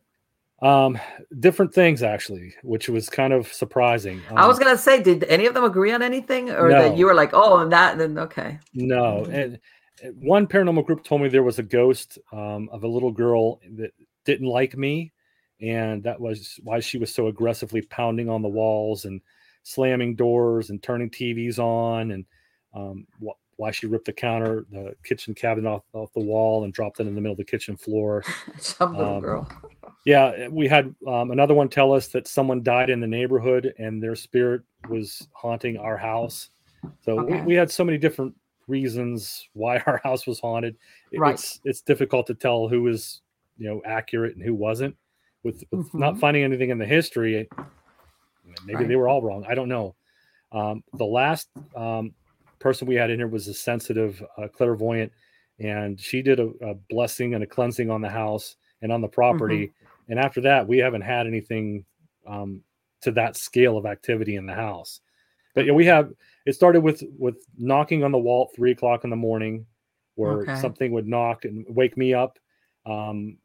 Um, different things actually, which was kind of surprising. Um, I was going to say, did any of them agree on anything, or no, that you were like, oh, and that, and then, okay. No. And one paranormal group told me there was a ghost, um, of a little girl that didn't like me. And that was why she was so aggressively pounding on the walls and slamming doors and turning T Vs on. And, um, what, why she ripped the counter, the kitchen cabinet off, off the wall and dropped it in the middle of the kitchen floor. Some little um, girl. Yeah, we had um, another one tell us that someone died in the neighborhood and their spirit was haunting our house. So okay. we, we had so many different reasons why our house was haunted. It, right. It's it's difficult to tell who was, you know, accurate and who wasn't. With, with mm-hmm. not finding anything in the history, it, maybe right. they were all wrong. I don't know. Um, the last... Um, person we had in here was a sensitive uh, clairvoyant, and she did a, a blessing and a cleansing on the house and on the property. Mm-hmm. And after that, we haven't had anything um, to that scale of activity in the house. But yeah, we have, it started with, with knocking on the wall at three o'clock in the morning, where okay. something would knock and wake me up. Um,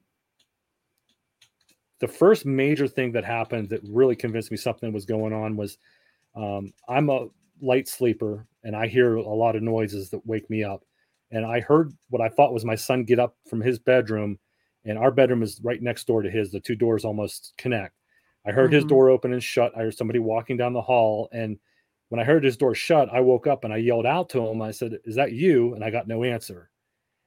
the first major thing that happened that really convinced me something was going on was um, I'm a light sleeper, and I hear a lot of noises that wake me up. And I heard what I thought was my son get up from his bedroom, and our bedroom is right next door to his. The two doors almost connect. I heard mm-hmm. his door open and shut. I heard somebody walking down the hall. And when I heard his door shut, I woke up and I yelled out to him. I said, "Is that you?" And I got no answer.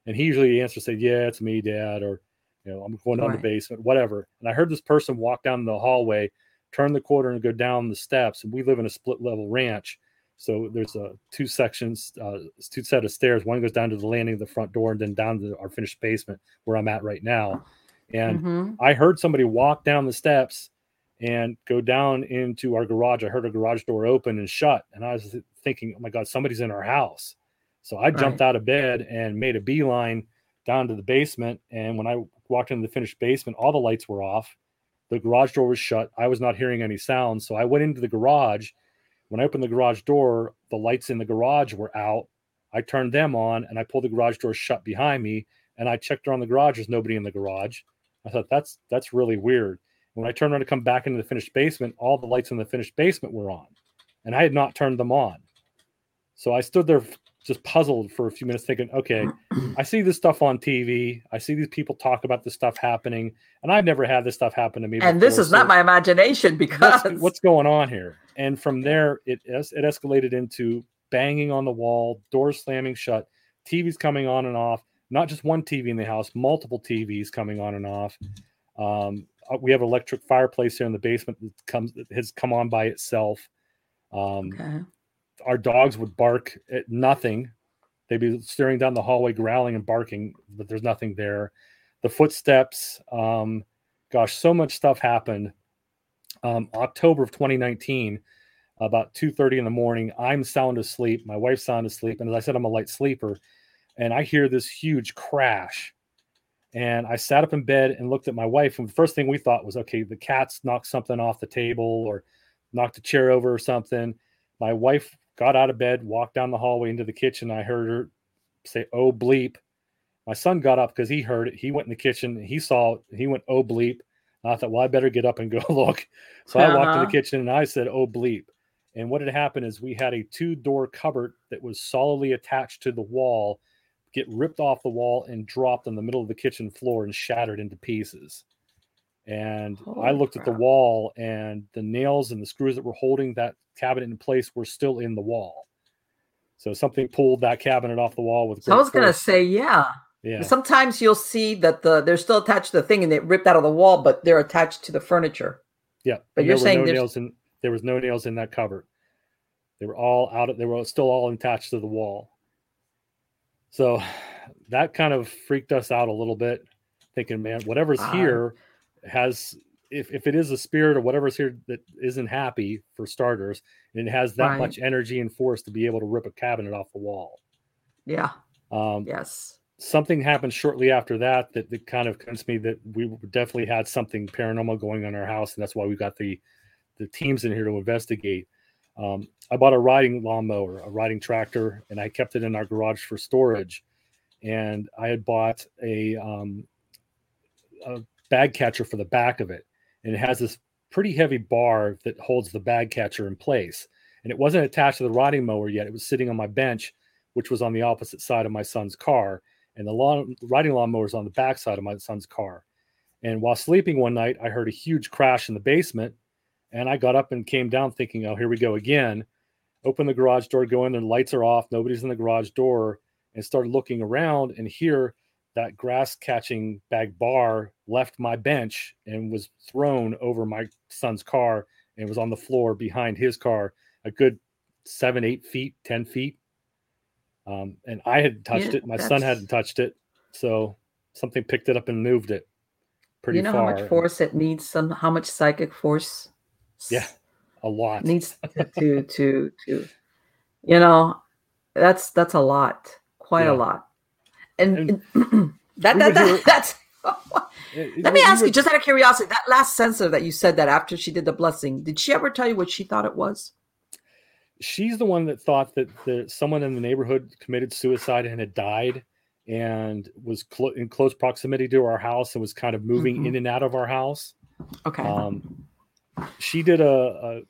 And he usually answers, said, "Yeah, it's me, Dad," or, you know, "I'm going down right. the basement," whatever. And I heard this person walk down the hallway, turn the corner and go down the steps. And we live in a split level ranch. So there's uh, two sections, uh, two set of stairs. One goes down to the landing of the front door and then down to our finished basement where I'm at right now. And mm-hmm. I heard somebody walk down the steps and go down into our garage. I heard a garage door open and shut. And I was thinking, oh my God, somebody's in our house. So I jumped right. out of bed and made a beeline down to the basement. And when I walked into the finished basement, all the lights were off. The garage door was shut. I was not hearing any sounds. So I went into the garage. When I opened the garage door, the lights in the garage were out. I turned them on and I pulled the garage door shut behind me, and I checked around the garage. There's nobody in the garage. I thought, that's that's really weird. When I turned around to come back into the finished basement, all the lights in the finished basement were on, and I had not turned them on. So I stood there just puzzled for a few minutes thinking, okay, I see this stuff on T V. I see these people talk about this stuff happening, and I've never had this stuff happen to me before. And this is not my imagination, because what's, what's going on here? And from there, it it escalated into banging on the wall, doors slamming shut, T Vs coming on and off, not just one T V in the house, multiple T Vs coming on and off. Um, we have an electric fireplace here in the basement that comes that has come on by itself. Um, okay. Our dogs would bark at nothing. They'd be staring down the hallway, growling and barking, but there's nothing there. The footsteps, um, gosh, so much stuff happened. Um, October of twenty nineteen, about two thirty in the morning, I'm sound asleep. My wife's sound asleep. And as I said, I'm a light sleeper. And I hear this huge crash. And I sat up in bed and looked at my wife. And the first thing we thought was, okay, the cats knocked something off the table or knocked a chair over or something. My wife got out of bed, walked down the hallway into the kitchen. I heard her say, "Oh, bleep." My son got up because he heard it. He went in the kitchen. He saw it. He went, "Oh, bleep." And I thought, well, I better get up and go look. So uh-huh. I walked to the kitchen and I said, "Oh, bleep." And what had happened is we had a two-door cupboard that was solidly attached to the wall, get ripped off the wall and dropped in the middle of the kitchen floor and shattered into pieces. And Holy I looked crap. at the wall, and the nails and the screws that were holding that cabinet in place were still in the wall. So something pulled that cabinet off the wall with. So I was going to say, yeah. yeah. Sometimes you'll see that the they're still attached to the thing, and they ripped out of the wall, but they're attached to the furniture. Yeah, but and you're there saying were no nails in, there was no nails in that cupboard. They were all out. Of, they were still all attached to the wall. So that kind of freaked us out a little bit, thinking, man, whatever's um, here has, if, if it is a spirit or whatever's here that isn't happy, for starters, and it has that right. much energy and force to be able to rip a cabinet off the wall. Yeah. Um, yes. Something happened shortly after that, that that kind of convinced me that we definitely had something paranormal going on in our house. And that's why we got the, the teams in here to investigate. Um, I bought a riding lawnmower, a riding tractor, and I kept it in our garage for storage. And I had bought a, um, a bag catcher for the back of it. And it has this pretty heavy bar that holds the bag catcher in place. And it wasn't attached to the riding mower yet. It was sitting on my bench, which was on the opposite side of my son's car. And the lawn, riding lawnmower is on the back side of my son's car. And while sleeping one night, I heard a huge crash in the basement. And I got up and came down thinking, oh, here we go again. Open the garage door, go in there, lights are off. Nobody's in the garage door. And started looking around, and here that grass catching bag bar left my bench and was thrown over my son's car and was on the floor behind his car, a good seven, eight feet, ten feet. Um, and I had touched yeah, it. My that's... son hadn't touched it. So something picked it up and moved it pretty far. You know far. how much force it needs, some, how much psychic force? Yeah, a lot. Needs to, to, to, you know, that's, that's a lot. Quite yeah. a lot. And, and, and that, we that, that, here, that's, it, let me ask we were, you, just out of curiosity, that last censor that you said that after she did the blessing, did she ever tell you what she thought it was? She's the one that thought that the, someone in the neighborhood committed suicide and had died and was clo- in close proximity to our house and was kind of moving mm-hmm. in and out of our house. Okay. Um, she did a, a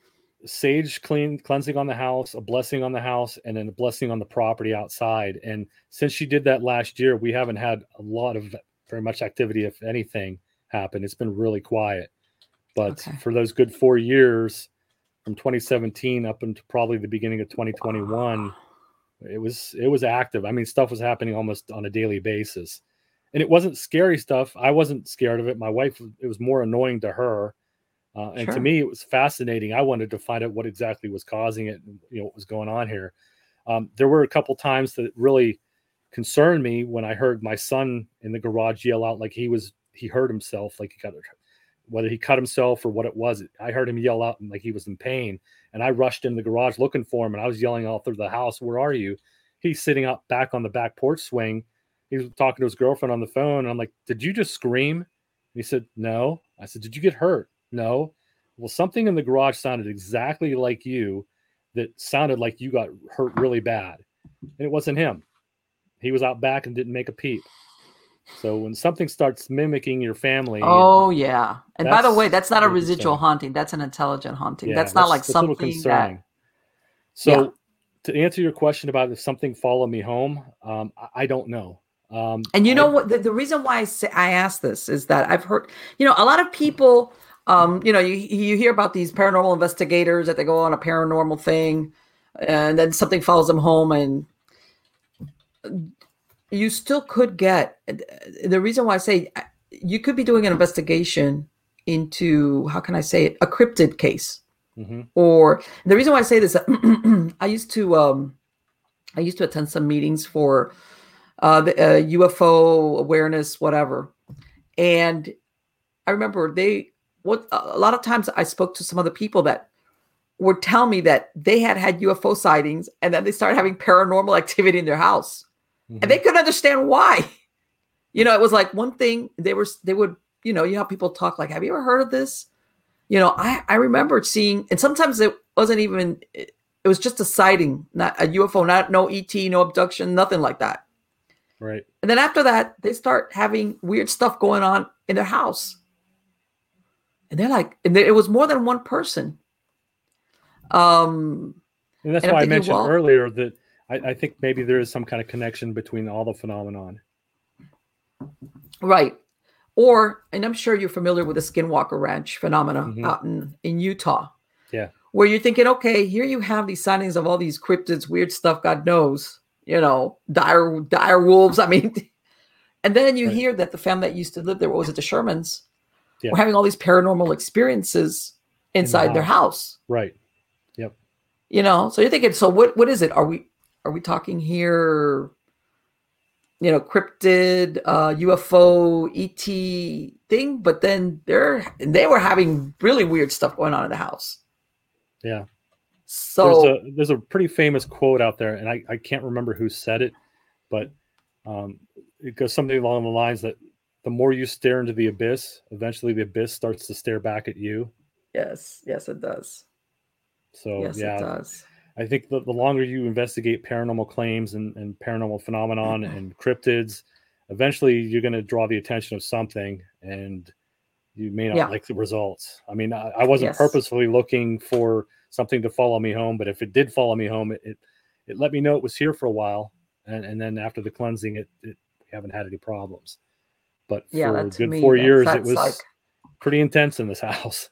sage clean cleansing on the house, a blessing on the house, and then a blessing on the property outside. And since she did that last year, we haven't had a lot of very much activity, if anything, happen. It's been really quiet. But okay. for those good four years, from twenty seventeen up into probably the beginning of twenty twenty-one, wow. it was it was active. I mean, stuff was happening almost on a daily basis. And it wasn't scary stuff. I wasn't scared of it. My wife, it was more annoying to her. Uh, and sure. to me, it was fascinating. I wanted to find out what exactly was causing it, and, you know, what was going on here. Um, there were a couple times that really concerned me when I heard my son in the garage yell out like he was, he hurt himself, like he got, whether he cut himself or what it was. I heard him yell out and like he was in pain. And I rushed into the garage looking for him, and I was yelling all through the house, "Where are you?" He's sitting out back on the back porch swing. He was talking to his girlfriend on the phone. And I'm like, "Did you just scream?" And he said, "No." I said, "Did you get hurt?" "No." "Well, something in the garage sounded exactly like you, that sounded like you got hurt really bad." And it wasn't him. He was out back and didn't make a peep. So when something starts mimicking your family. Oh, yeah. And by the way, that's not a residual haunting. That's an intelligent haunting. Yeah, that's not that's, like that's something concerning. That, so yeah. to answer your question about if something followed me home, um, I, I don't know. Um, and you know I, what? The, the reason why I, say, I ask this is that I've heard, you know, a lot of people. Um, you know, you you hear about these paranormal investigators that they go on a paranormal thing and then something follows them home, and you still could get, the reason why I say you could be doing an investigation into, how can I say it, a cryptid case. Mm-hmm. Or the reason why I say this, I used to, um, I used to attend some meetings for uh, the, uh, U F O awareness, whatever. And I remember they, What a lot of times I spoke to some of the people that would tell me that they had had U F O sightings, and then they started having paranormal activity in their house, mm-hmm. and they couldn't understand why. You know, it was like one thing they were, they would, you know, you know how people talk like, "Have you ever heard of this?" You know, I, I remember seeing, and sometimes it wasn't even, it, it was just a sighting, not a U F O, not no E T, no abduction, nothing like that. Right. And then after that, they start having weird stuff going on in their house. And they're like, and it was more than one person. Um, and that's and why thinking, I mentioned well, earlier that I, I think maybe there is some kind of connection between all the phenomenon. Right. Or, and I'm sure you're familiar with the Skinwalker Ranch phenomena mm-hmm. out in, in Utah. Yeah. Where you're thinking, okay, here you have these sightings of all these cryptids, weird stuff, God knows, you know, dire, dire wolves. I mean, and then you right. hear that the family that used to live there, what was it, the Shermans? Yeah. We're having all these paranormal experiences inside In the house. their house. Right. Yep. You know, so you're thinking, so what, what is it? Are we, are we talking here you know, cryptid, uh, U F O, E T thing, but then they're they were having really weird stuff going on in the house. Yeah. So there's a, there's a pretty famous quote out there, and I, I can't remember who said it, but um, it goes something along the lines that the more you stare into the abyss, eventually the abyss starts to stare back at you. Yes, yes, it does. So yes, yeah, it does. I think the, the longer you investigate paranormal claims and, and paranormal phenomenon and cryptids, eventually you're going to draw the attention of something, and you may not yeah. like the results. I mean, I, I wasn't yes. purposefully looking for something to follow me home, but if it did follow me home, it it, it let me know it was here for a while. And, and then after the cleansing, it, it we haven't had any problems. But for yeah, a good me, four years, it was like... pretty intense in this house.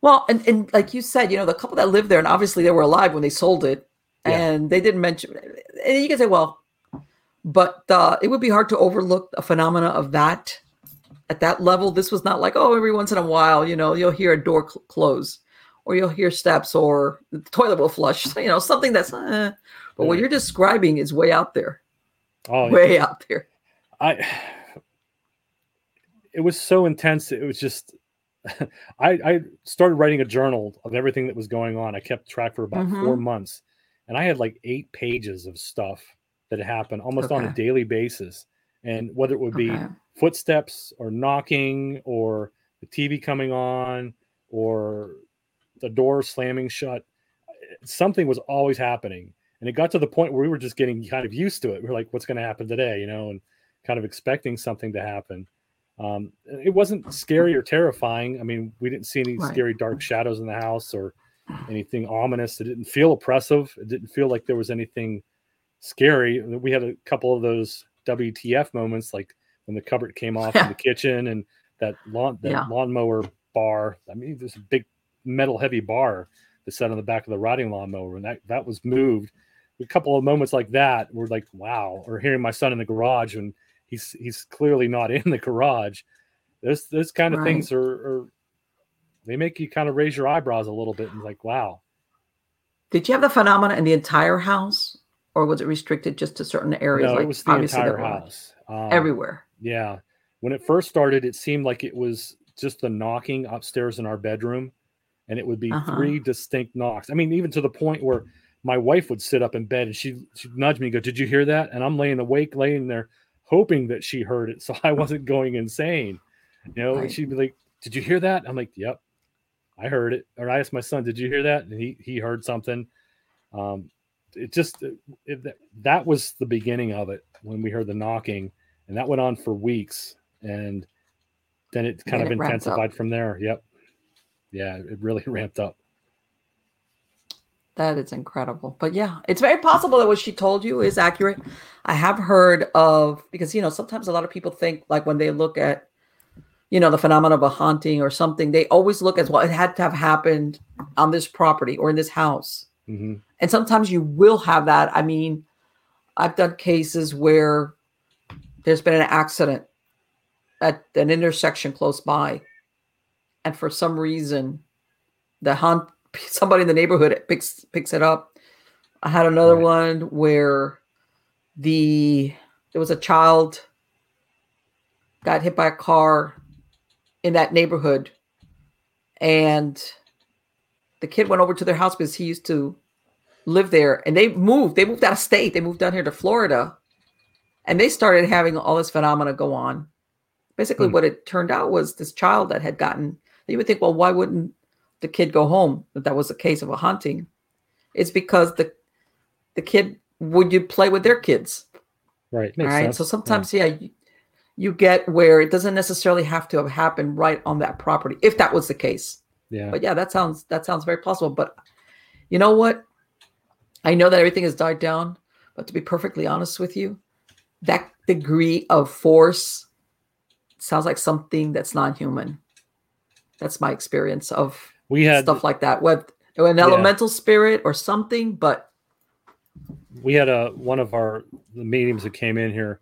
Well, and, and like you said, you know, the couple that lived there, and obviously they were alive when they sold it, yeah. and they didn't mention, and you can say, well, but uh, it would be hard to overlook a phenomena of that at that level. This was not like, oh, every once in a while, you know, you'll hear a door cl- close or you'll hear steps or the toilet will flush, you know, something that's, eh. but yeah. what you're describing is way out there, oh, way yeah. out there. I, it was so intense. It was just. I, I started writing a journal of everything that was going on. I kept track for about mm-hmm. four months, and I had like eight pages of stuff that happened almost okay. on a daily basis. And whether it would be okay. footsteps or knocking or the T V coming on or the door slamming shut, something was always happening. And it got to the point where we were just getting kind of used to it. We were like, what's going to happen today? You know, and kind of expecting something to happen. Um, it wasn't scary or terrifying. I mean, we didn't see any right. scary dark shadows in the house or anything ominous. It didn't feel oppressive. It didn't feel like there was anything scary. We had a couple of those W T F moments, like when the cupboard came off in the kitchen and that lawn, that yeah. lawnmower bar. I mean, there's a big metal heavy bar that sat on the back of the riding lawnmower, and that, that was moved. A couple of moments like that were like, wow. Or hearing my son in the garage and He's he's clearly not in the garage. Those those kind of right. things are, are they make you kind of raise your eyebrows a little bit and like, wow. Did you have the phenomena in the entire house, or was it restricted just to certain areas? No, like, it was the entire house, um, everywhere. Yeah, when it first started, it seemed like it was just the knocking upstairs in our bedroom, and it would be uh-huh. three distinct knocks. I mean, even to the point where my wife would sit up in bed and she she'd nudge me and go, "Did you hear that?" And I'm laying awake, laying there, hoping that she heard it so I wasn't going insane. You know, right. she'd be like, "Did you hear that?" I'm like, "Yep, I heard it." Or I asked my son, "Did you hear that?" And he, he heard something. Um, it just, it, that was the beginning of it when we heard the knocking, and that went on for weeks. And then it kind and of it intensified from there. Yep. Yeah. It really ramped up. That is incredible. But yeah, it's very possible that what she told you is accurate. I have heard of, because, you know, sometimes a lot of people think, like when they look at, you know, the phenomenon of a haunting or something, they always look as, well, it had to have happened on this property or in this house. Mm-hmm. And sometimes you will have that. I mean, I've done cases where there's been an accident at an intersection close by. And for some reason, the haunt, somebody in the neighborhood picks picks it up. I had another right. one where the there was a child got hit by a car in that neighborhood, and the kid went over to their house because he used to live there, and they moved. They moved out of state. They moved down here to Florida, and they started having all this phenomena go on. Basically, mm. what it turned out was this child that had gotten. You would think, well, why wouldn't the kid go home if that was a case of a haunting? It's because the the kid would you play with their kids, right? Makes all right sense. So sometimes yeah, yeah you, you get where it doesn't necessarily have to have happened right on that property if that was the case. Yeah, but yeah, that sounds that sounds very possible. But you know what, I know that everything has died down, but to be perfectly honest with you, that degree of force sounds like something that's non-human. That's my experience of We had stuff like that with an elemental yeah. spirit or something, but we had a, one of our the mediums that came in here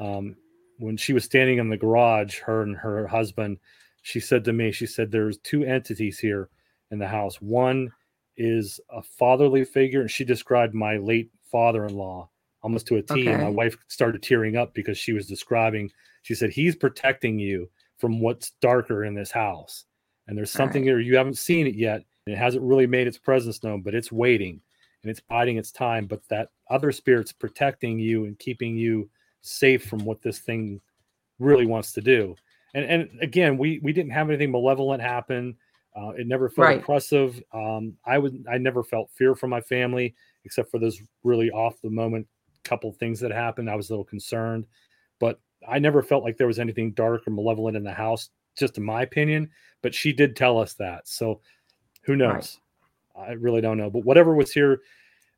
um, when she was standing in the garage, her and her husband, she said to me, she said, "There's two entities here in the house. One is a fatherly figure." And she described my late father-in-law almost to a T. Okay. And my wife started tearing up because she was describing, she said, he's protecting you from what's darker in this house. And there's something there. Right. You haven't seen it yet. And it hasn't really made its presence known, but it's waiting and it's biding its time. But that other spirit's protecting you and keeping you safe from what this thing really wants to do. And and again, we, we didn't have anything malevolent happen. Uh, it never felt right. oppressive. Um, I would, I never felt fear from my family, except for those really off the moment couple things that happened. I was a little concerned, but I never felt like there was anything dark or malevolent in the house, just in my opinion. But she did tell us that. So who knows? Right. I really don't know. But whatever was here,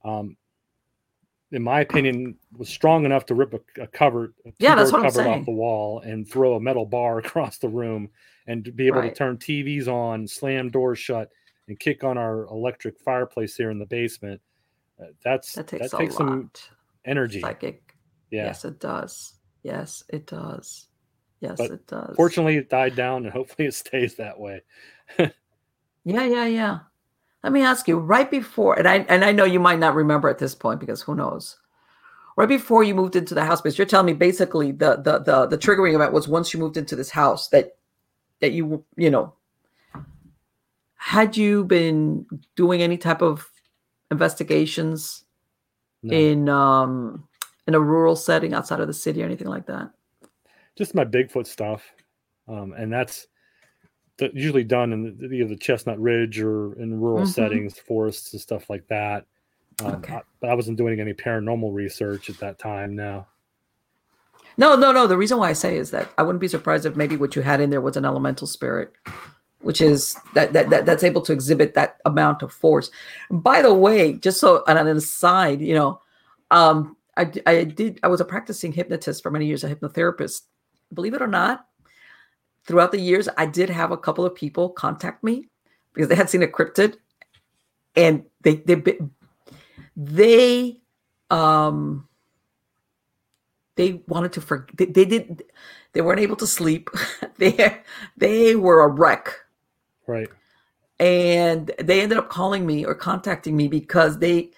um, in my opinion, was strong enough to rip a, a cover, a yeah, that's what cover I'm saying. Off the wall and throw a metal bar across the room and to be able right. to turn T Vs on, slam doors shut, and kick on our electric fireplace here in the basement. Uh, that's That takes, that takes some energy. Psychic. Yeah. Yes, it does. Yes, it does. Yes, but it does. Fortunately, it died down, and hopefully it stays that way. yeah, yeah, yeah. Let me ask you, right before, and I and I know you might not remember at this point because who knows, right before you moved into the house, because you're telling me basically the the the the triggering event was once you moved into this house that that you you know, had you been doing any type of investigations no. in um in a rural setting outside of the city or anything like that? Just my Bigfoot stuff, um, and that's. Usually done in the, either the Chestnut Ridge or in rural mm-hmm. settings, forests and stuff like that. Um, okay. I, but I wasn't doing any paranormal research at that time. No. No, no, no. The reason why I say is that I wouldn't be surprised if maybe what you had in there was an elemental spirit, which is that that, that that's able to exhibit that amount of force. By the way, just so on an aside, you know, um, I I did I was a practicing hypnotist for many years, a hypnotherapist. Believe it or not. Throughout the years, I did have a couple of people contact me because they had seen a cryptid, and they they they um they wanted to forget. They, they did. They weren't able to sleep. they they were a wreck, right? And they ended up calling me or contacting me because they.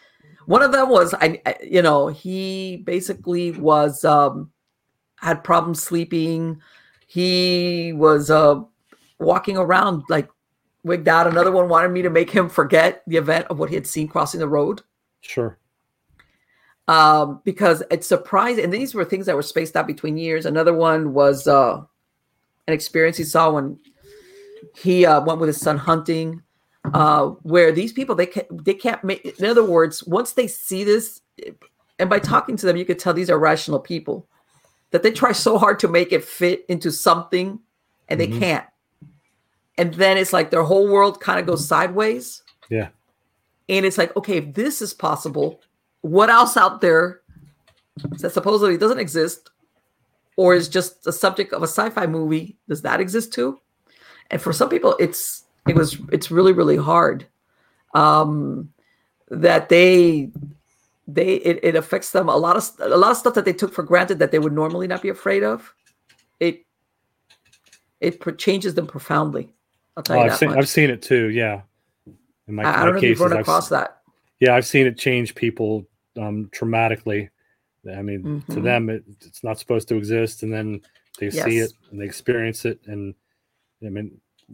One of them was I, I you know he basically was um had problems sleeping. He was uh, walking around like wigged out. Another one wanted me to make him forget the event of what he had seen crossing the road. Sure. Um, because it's surprising. And these were things that were spaced out between years. Another one was uh, an experience he saw when he uh, went with his son hunting, uh, where these people, they can't, they can't make, in other words, once they see this, and by talking to them, you could tell these are rational people. That they try so hard to make it fit into something and they mm-hmm. can't. And then it's like their whole world kind of goes sideways. Yeah. And it's like, okay, if this is possible, what else out there that supposedly doesn't exist or is just a subject of a sci-fi movie, does that exist too? And for some people it's, it was, it's really, really hard um, that they, They it, it affects them a lot of a lot of stuff that they took for granted that they would normally not be afraid of. It it pro- changes them profoundly. I'll tell oh, you I've that seen, much. I've seen it too. Yeah, in my, I, my I don't know cases, if you've run across I've, that. Yeah, I've seen it change people um, traumatically. I mean, mm-hmm. to them, it, it's not supposed to exist, and then they yes. see it and they experience it. And I mean,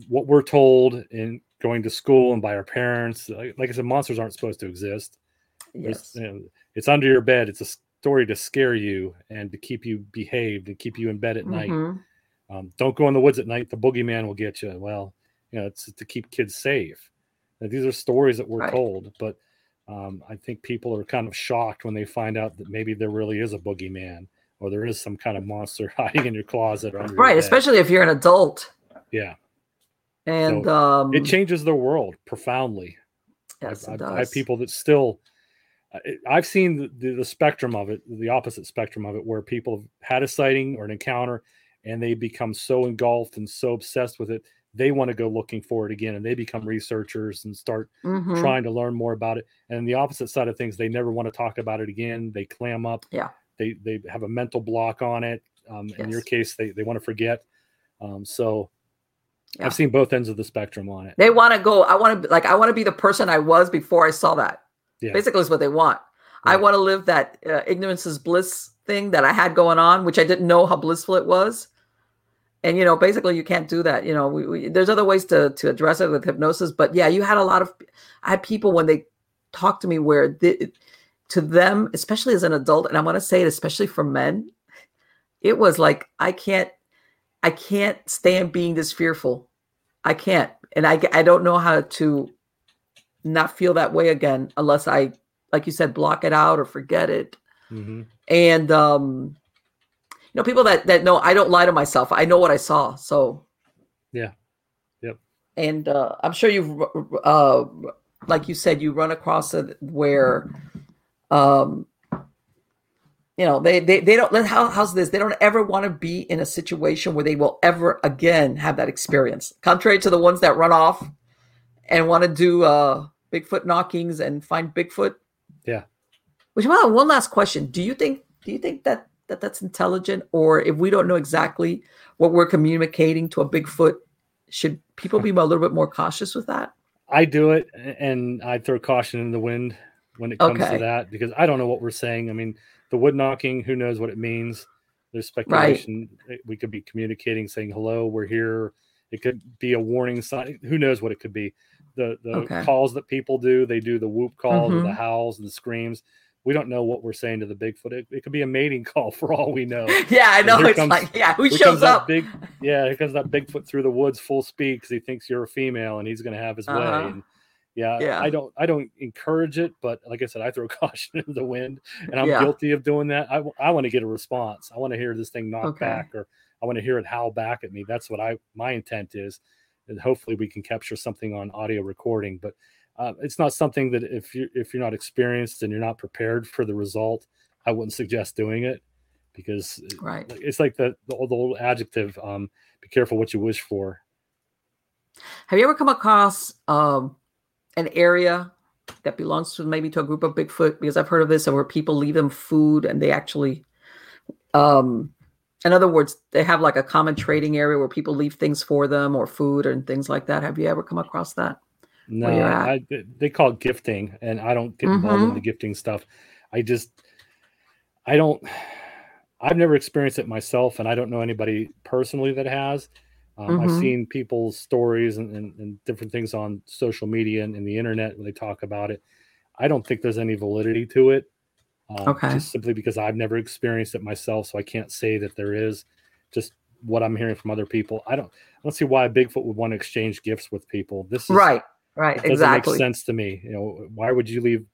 what we're told in going to school and by our parents, like, like I said, monsters aren't supposed to exist. Yes. It's, you know, it's under your bed. It's a story to scare you and to keep you behaved and keep you in bed at mm-hmm. night. Um, don't go in the woods at night. The boogeyman will get you. Well, you know, it's to keep kids safe. Now, these are stories that we're right. told, but um, I think people are kind of shocked when they find out that maybe there really is a boogeyman or there is some kind of monster hiding in your closet. Or under right. your bed. Especially if you're an adult. Yeah. And so um, it changes their world profoundly. Yes, I've, it does. I've, I have people that still, I've seen the, the, the spectrum of it, the opposite spectrum of it, where people have had a sighting or an encounter and they become so engulfed and so obsessed with it. They want to go looking for it again and they become researchers and start mm-hmm. trying to learn more about it. And the opposite side of things, they never want to talk about it again. They clam up. Yeah. They, they have a mental block on it. Um, yes. In your case, they, they want to forget. Um, so yeah. I've seen both ends of the spectrum on it. They want to go. I want to like, I want to be the person I was before I saw that. Yeah. Basically, is what they want. Right. I want to live that uh, ignorance is bliss thing that I had going on, which I didn't know how blissful it was. And, you know, basically you can't do that. You know, we, we, there's other ways to, to address it with hypnosis, but yeah, you had a lot of, I had people when they talked to me where the, to them, especially as an adult, and I want to say it, especially for men, it was like, I can't, I can't stand being this fearful. I can't. And I, I don't know how to not feel that way again, unless I, like you said, block it out or forget it. Mm-hmm. And, um, you know, people that, that know, I don't lie to myself. I know what I saw. So, yeah. Yep. And uh, I'm sure you've, uh, like you said, you run across it where, um, you know, they, they, they don't, how, how's this? They don't ever want to be in a situation where they will ever again have that experience. Contrary to the ones that run off and want to do uh, Bigfoot knockings and find Bigfoot. Yeah. Which, well, one last question. Do you think, do you think that, that that's intelligent, or if we don't know exactly what we're communicating to a Bigfoot, should people be a little bit more cautious with that? I do it, and I throw caution in the wind when it comes okay. to that, because I don't know what we're saying. I mean, the wood knocking, who knows what it means? There's speculation. Right. We could be communicating, saying, hello, we're here. It could be a warning sign. Who knows what it could be? The the okay. calls that people do, they do the whoop calls, mm-hmm. the howls and the screams. We don't know what we're saying to the Bigfoot. It, it could be a mating call for all we know. Yeah, I know. It's comes, like, yeah, who shows up? Big, yeah, here comes that Bigfoot through the woods full speed because he thinks you're a female and he's going to have his uh-huh. way. And yeah, yeah, I don't I don't encourage it, but like I said, I throw caution in the wind, and I'm yeah. guilty of doing that. I, I want to get a response. I want to hear this thing knock okay. back, or I want to hear it howl back at me. That's what I my intent is, and hopefully we can capture something on audio recording, but Uh, it's not something that if you're, if you're not experienced and you're not prepared for the result, I wouldn't suggest doing it, because right. it's like the, the, the old adjective, um, be careful what you wish for. Have you ever come across um, an area that belongs to maybe to a group of Bigfoot? Because I've heard of this, and where people leave them food and they actually, um, in other words, they have like a common trading area where people leave things for them, or food and things like that. Have you ever come across that? No, I, they call it gifting, and I don't get involved mm-hmm. in the gifting stuff. I just, I don't, I've never experienced it myself, and I don't know anybody personally that has. Um, mm-hmm. I've seen people's stories and, and, and different things on social media and, and the internet when they talk about it. I don't think there's any validity to it. Um, okay. Just simply because I've never experienced it myself, so I can't say that there is. Just what I'm hearing from other people. I don't, I don't see why Bigfoot would want to exchange gifts with people. This is right. Right, it doesn't exactly. make sense to me. You know, why would you leave?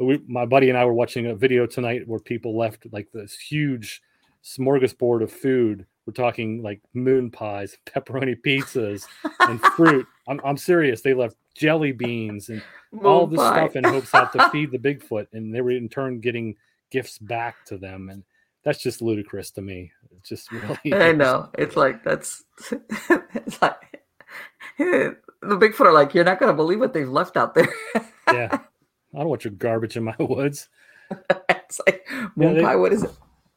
We, my buddy and I were watching a video tonight where people left like this huge smorgasbord of food. We're talking like moon pies, pepperoni pizzas, and fruit. I'm, I'm serious. They left jelly beans and moon all this pie. Stuff in hopes that to feed the Bigfoot, and they were in turn getting gifts back to them. And that's just ludicrous to me. It's just really. I know. It's like that's. It's like. The Bigfoot are like, you're not going to believe what they've left out there. Yeah. I don't want your garbage in my woods. It's like, moon yeah, pie, they, what is it?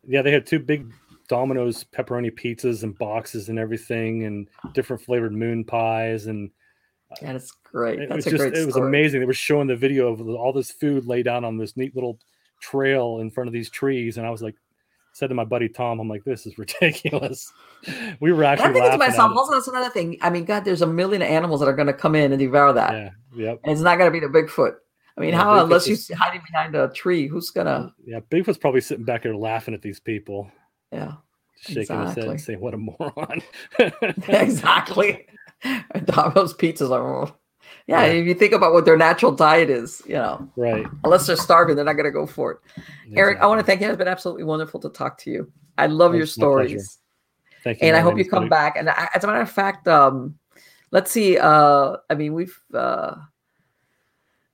Yeah, they had two big Domino's pepperoni pizzas and boxes and everything, and different flavored moon pies. And yeah, that's great. It that's was a just, great It was story. Amazing. They were showing the video of all this food laid out on this neat little trail in front of these trees. And I was like, said to my buddy Tom, I'm like, this is ridiculous. We were actually. I think it's myself. Also, that's another thing. I mean, God, there's a million animals that are going to come in and devour that. Yeah, yep. And it's not going to be the Bigfoot. I mean, yeah, how Bigfoot's unless you're just hiding behind a tree, who's gonna? Yeah, Bigfoot's probably sitting back there laughing at these people. Yeah, shaking exactly. his head and saying, "What a moron!" Exactly. Domino's pizzas are. Yeah, yeah, if you think about what their natural diet is, you know, right? Unless they're starving, they're not going to go for it. Exactly. Eric, I want to thank you. It's been absolutely wonderful to talk to you. I love it's your stories. Thank you. And I hope you come buddy. back. And I, as a matter of fact, um, let's see. Uh, I mean, we've, uh,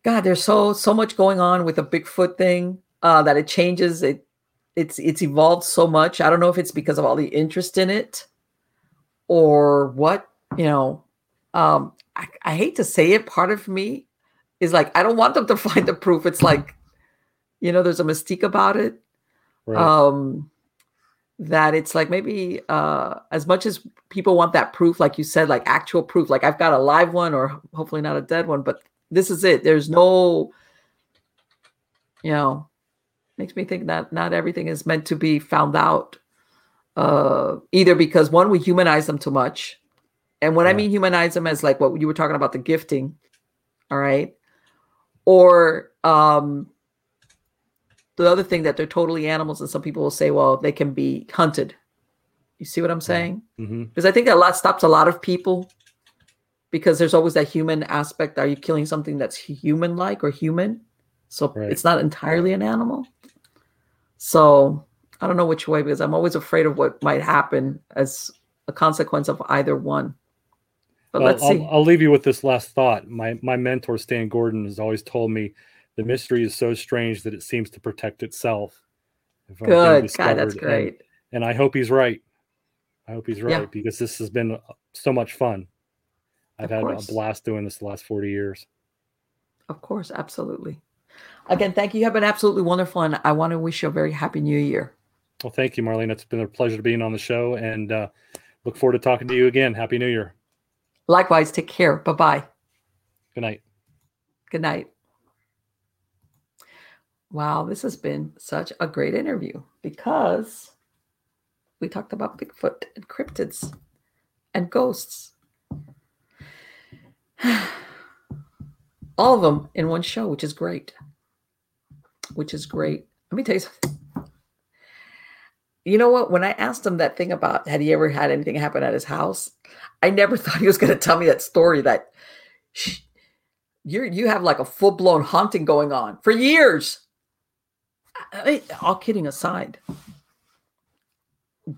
God, there's so, so much going on with the Bigfoot thing uh, that it changes. It, it's, it's evolved so much. I don't know if it's because of all the interest in it or what, you know, um, I, I hate to say it. Part of me is like, I don't want them to find the proof. It's like, you know, there's a mystique about it. Right. Um, that it's like, maybe uh, as much as people want that proof, like you said, like actual proof, like I've got a live one, or hopefully not a dead one, but this is it. There's no, you know, makes me think that not everything is meant to be found out, uh, either because, one, we humanize them too much. And when yeah. I mean humanize them as like what you were talking about, the gifting, all right? Or um, the other thing that they're totally animals, and some people will say, well, they can be hunted. You see what I'm saying? Because mm-hmm. I think that a lot stops a lot of people, because there's always that human aspect. Are you killing something that's human-like or human? So right. It's not entirely an animal. So I don't know which way, because I'm always afraid of what might happen as a consequence of either one. But well, let's see. I'll, I'll leave you with this last thought. My my mentor, Stan Gordon, has always told me the mystery is so strange that it seems to protect itself. Good. God, that's great. And, and I hope he's right. I hope he's right, yeah. because this has been so much fun. I've had a blast doing this the last forty years. Of course, absolutely. Again, thank you. You have been absolutely wonderful, and I want to wish you a very happy new year. Well, thank you, Marlene. It's been a pleasure being on the show, and uh, look forward to talking to you again. Happy New Year. Likewise. Take care. Bye-bye. Good night. Good night. Wow, this has been such a great interview, because we talked about Bigfoot and cryptids and ghosts. All of them in one show, which is great. Which is great. Let me tell you something. You know what? When I asked him that thing about had he ever had anything happen at his house, I never thought he was going to tell me that story that you you have like a full-blown haunting going on for years. I mean, all kidding aside,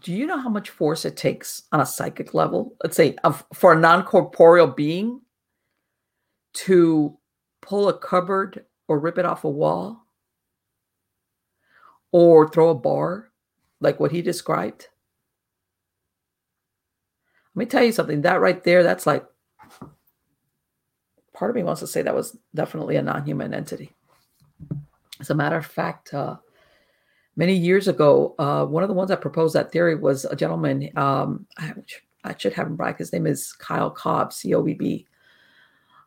do you know how much force it takes on a psychic level? Let's say of, for a non-corporeal being to pull a cupboard or rip it off a wall or throw a bar like what he described. Let me tell you something. That right there, that's like, part of me wants to say that was definitely a non-human entity. As a matter of fact, uh, many years ago, uh, one of the ones that proposed that theory was a gentleman. Um, I, I should have him back. His name is Kyle Cobb, C O B B.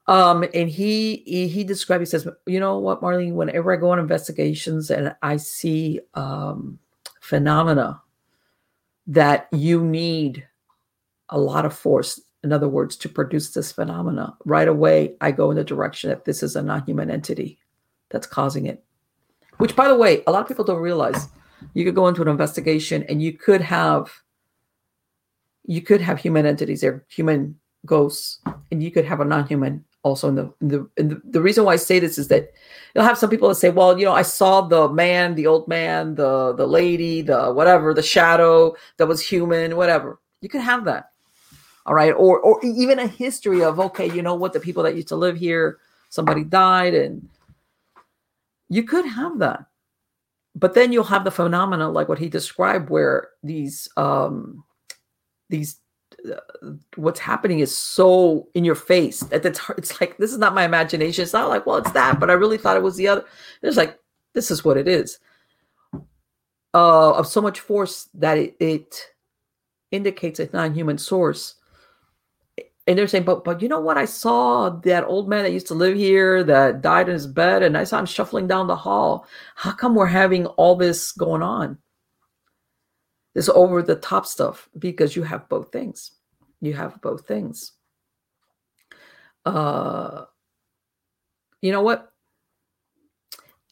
Um, and he, he he described, he says, you know what, Marlene, whenever I go on investigations and I see um, phenomena that you need a lot of force, in other words, to produce this phenomena, right away I go in the direction that this is a non-human entity that's causing it. Which, by the way, a lot of people don't realize. You could go into an investigation and you could have, you could have human entities there, human ghosts, and you could have a non-human also. In the, in the, in the the reason why I say this is that you'll have some people that say, well, you know, I saw the man, the old man, the the lady, the whatever, the shadow that was human, whatever. You could have that, all right? Or or even a history of, okay, you know what, the people that used to live here, somebody died, and you could have that. But then you'll have the phenomena like what he described, where these um these what's happening is so in your face that it's, it's like, this is not my imagination. It's not like, well, it's that, but I really thought it was the other. It's like, this is what it is. Uh, of so much force that it, it indicates a non-human source. And they're saying, but, but you know what? I saw that old man that used to live here that died in his bed, and I saw him shuffling down the hall. How come we're having all this going on? This over the top stuff, because you have both things. You have both things. Uh, you know what?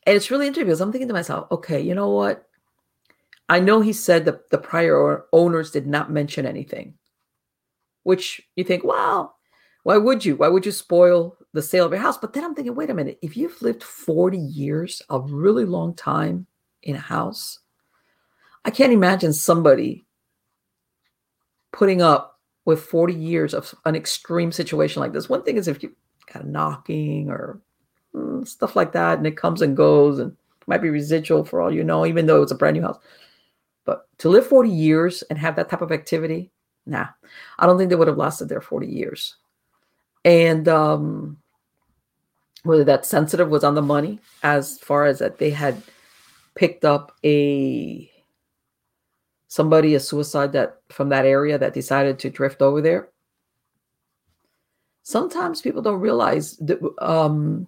And it's really interesting, because I'm thinking to myself, okay, you know what? I know he said that the prior owners did not mention anything, which you think, wow, why would you? Why would you spoil the sale of your house? But then I'm thinking, wait a minute, if you've lived forty years, a really long time in a house, I can't imagine somebody putting up with forty years of an extreme situation like this. One thing is if you got a knocking or mm, stuff like that, and it comes and goes and might be residual for all you know, even though it's a brand new house. But to live forty years and have that type of activity, nah, I don't think they would have lasted their forty years. And um, whether that sensitive was on the money, as far as that they had picked up a... somebody, a suicide that from that area that decided to drift over there. Sometimes people don't realize that um,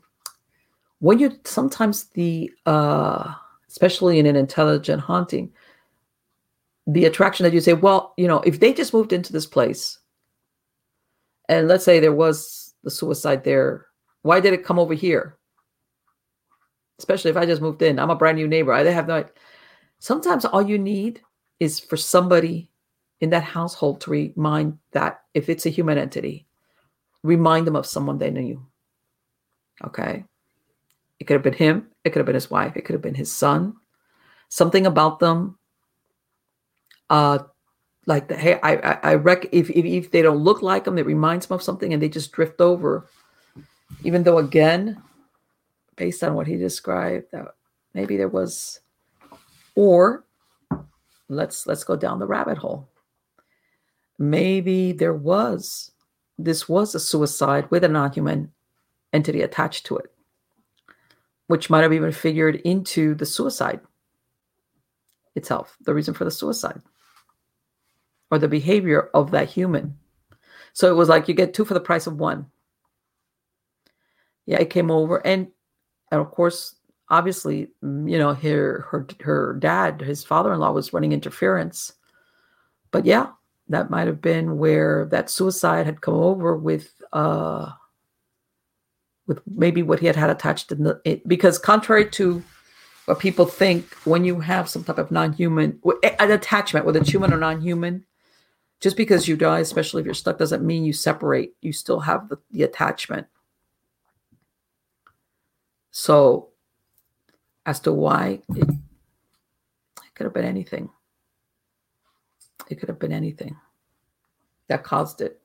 when you, sometimes the, uh, especially in an intelligent haunting, the attraction that you say, well, you know, if they just moved into this place and let's say there was the suicide there, why did it come over here? Especially if I just moved in, I'm a brand new neighbor. I have no, sometimes all you need is for somebody in that household to remind that if it's a human entity, remind them of someone they knew. Okay. It could have been him. It could have been his wife. It could have been his son. Something about them. Uh, like, the, hey, I, I, I rec- if, if, if they don't look like them, it reminds them of something and they just drift over. Even though, again, based on what he described, that maybe there was, or let's, let's go down the rabbit hole. Maybe there was, this was a suicide with a non-human entity attached to it, which might have even figured into the suicide itself, the reason for the suicide or the behavior of that human. So it was like you get two for the price of one. Yeah, it came over. And, and of course, obviously, you know, her, her, her dad, his father-in-law was running interference. But yeah, that might have been where that suicide had come over with, uh, with maybe what he had had attached in the, it, because contrary to what people think, when you have some type of non-human, an attachment, whether it's human or non-human, just because you die, especially if you're stuck, doesn't mean you separate. You still have the, the attachment. So as to why, it, it could have been anything. It could have been anything that caused it.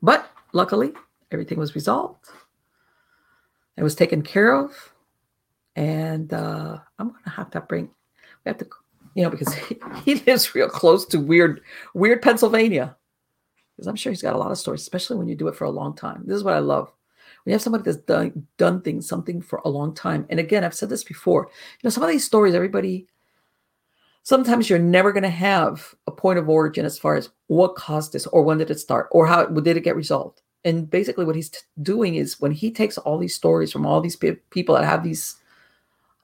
But luckily, everything was resolved. It was taken care of, and uh, I'm going to have to bring, we have to, you know, because he, he lives real close to weird, weird Pennsylvania, because I'm sure he's got a lot of stories, especially when you do it for a long time. This is what I love. We have somebody that's done, done things, something for a long time. And again, I've said this before, you know, some of these stories, everybody, sometimes you're never going to have a point of origin as far as what caused this, or when did it start, or how did it get resolved? And basically what he's t- doing is when he takes all these stories from all these pe- people that have these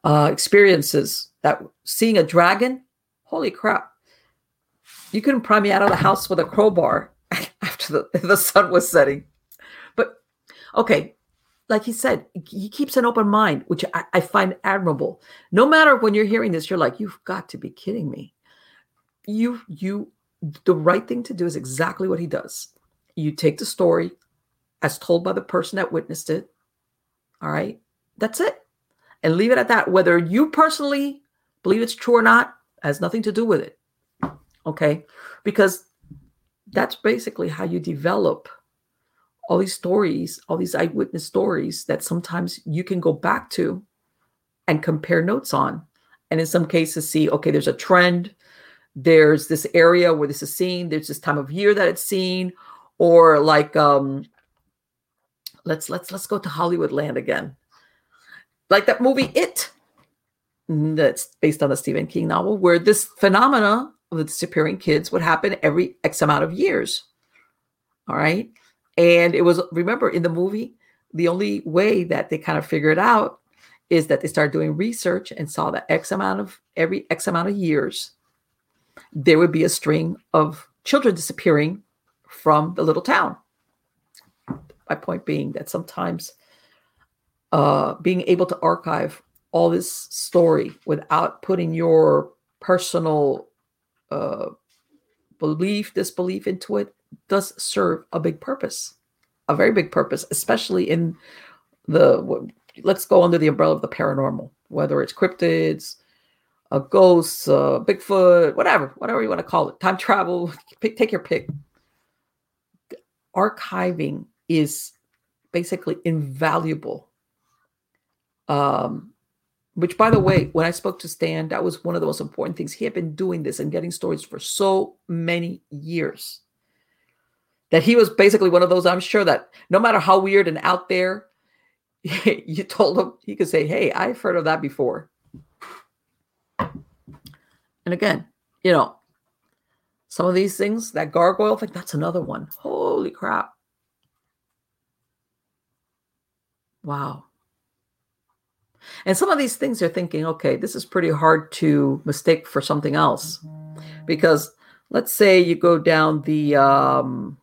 uh, experiences, that seeing a dragon, holy crap, you couldn't pry me out of the house with a crowbar after the, the sun was setting. But okay, like he said, he keeps an open mind, which I, I find admirable. No matter when you're hearing this, you're like, you've got to be kidding me. You, you, the right thing to do is exactly what he does. You take the story as told by the person that witnessed it. All right. That's it. And leave it at that. Whether you personally believe it's true or not has nothing to do with it. Okay. Because that's basically how you develop all these stories, all these eyewitness stories that sometimes you can go back to and compare notes on. And in some cases see, okay, there's a trend. There's this area where this is seen. There's this time of year that it's seen. Or like, um, let's let's let's go to Hollywood land again. Like that movie, It, that's based on the Stephen King novel, where this phenomena of the disappearing kids would happen every X amount of years. All right. And it was, remember in the movie, the only way that they kind of figured out is that they started doing research and saw that X amount of, every X amount of years, there would be a string of children disappearing from the little town. My point being that sometimes uh, being able to archive all this story without putting your personal uh, belief, disbelief into it does serve a big purpose, a very big purpose, especially in the, let's go under the umbrella of the paranormal, whether it's cryptids, a ghost, uh, Bigfoot, whatever, whatever you want to call it, time travel, pick, take your pick. Archiving is basically invaluable. Um, which, by the way, when I spoke to Stan, that was one of the most important things. He had been doing this and getting stories for so many years that he was basically one of those, I'm sure, that no matter how weird and out there, you told him, he could say, hey, I've heard of that before. And again, you know, some of these things, that gargoyle thing, that's another one. Holy crap. Wow. And some of these things are thinking, okay, this is pretty hard to mistake for something else. Because let's say you go down the, um,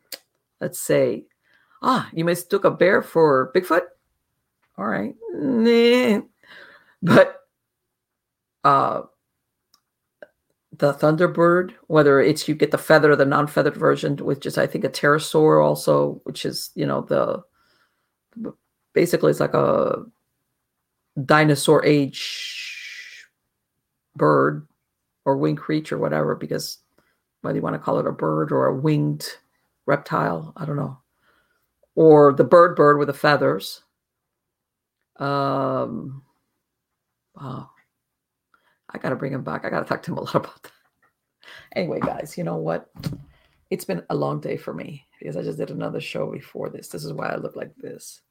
let's say, ah, you mistook a bear for Bigfoot? All right. Nah. But uh, the Thunderbird, whether it's you get the feather or the non-feathered version, which is, I think, a pterosaur also, which is, you know, the basically it's like a dinosaur age bird or winged creature, whatever, because whether you want to call it a bird or a winged reptile, I don't know. Or the bird bird with the feathers. Um, wow. I got to bring him back. I got to talk to him a lot about that. Anyway, guys, you know what? It's been a long day for me because I just did another show before this. This is why I look like this.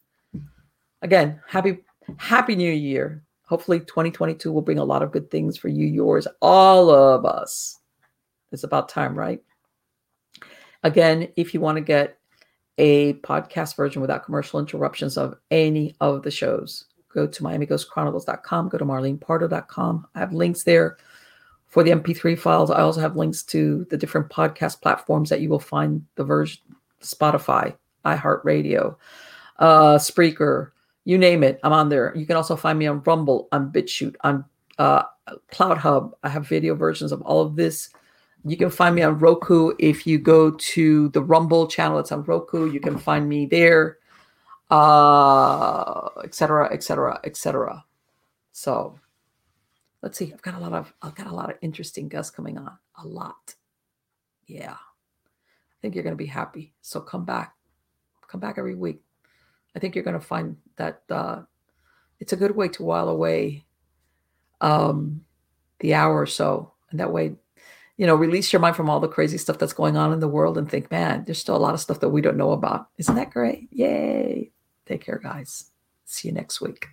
Again, happy, happy new year. Hopefully twenty twenty-two will bring a lot of good things for you, yours, all of us. It's about time, right? Again, if you want to get a podcast version without commercial interruptions of any of the shows, go to Miami Ghost Chronicles dot com, go to marlene pardo dot com. I have links there for the M P three files. I also have links to the different podcast platforms that you will find the version: Spotify, iHeartRadio, uh, Spreaker, you name it. I'm on there. You can also find me on Rumble, on BitChute, on uh, Cloud Hub. I have video versions of all of this. You can find me on Roku. If you go to the Rumble channel, it's on Roku. You can find me there. Uh, et cetera, et cetera, et cetera. So let's see. I've got a lot of, I've got a lot of interesting guests coming on. A lot. Yeah. I think you're going to be happy. So come back, come back every week. I think you're going to find that, uh, it's a good way to while away, um, the hour or so. And that way, you know, release your mind from all the crazy stuff that's going on in the world and think, man, there's still a lot of stuff that we don't know about. Isn't that great? Yay. Take care, guys. See you next week.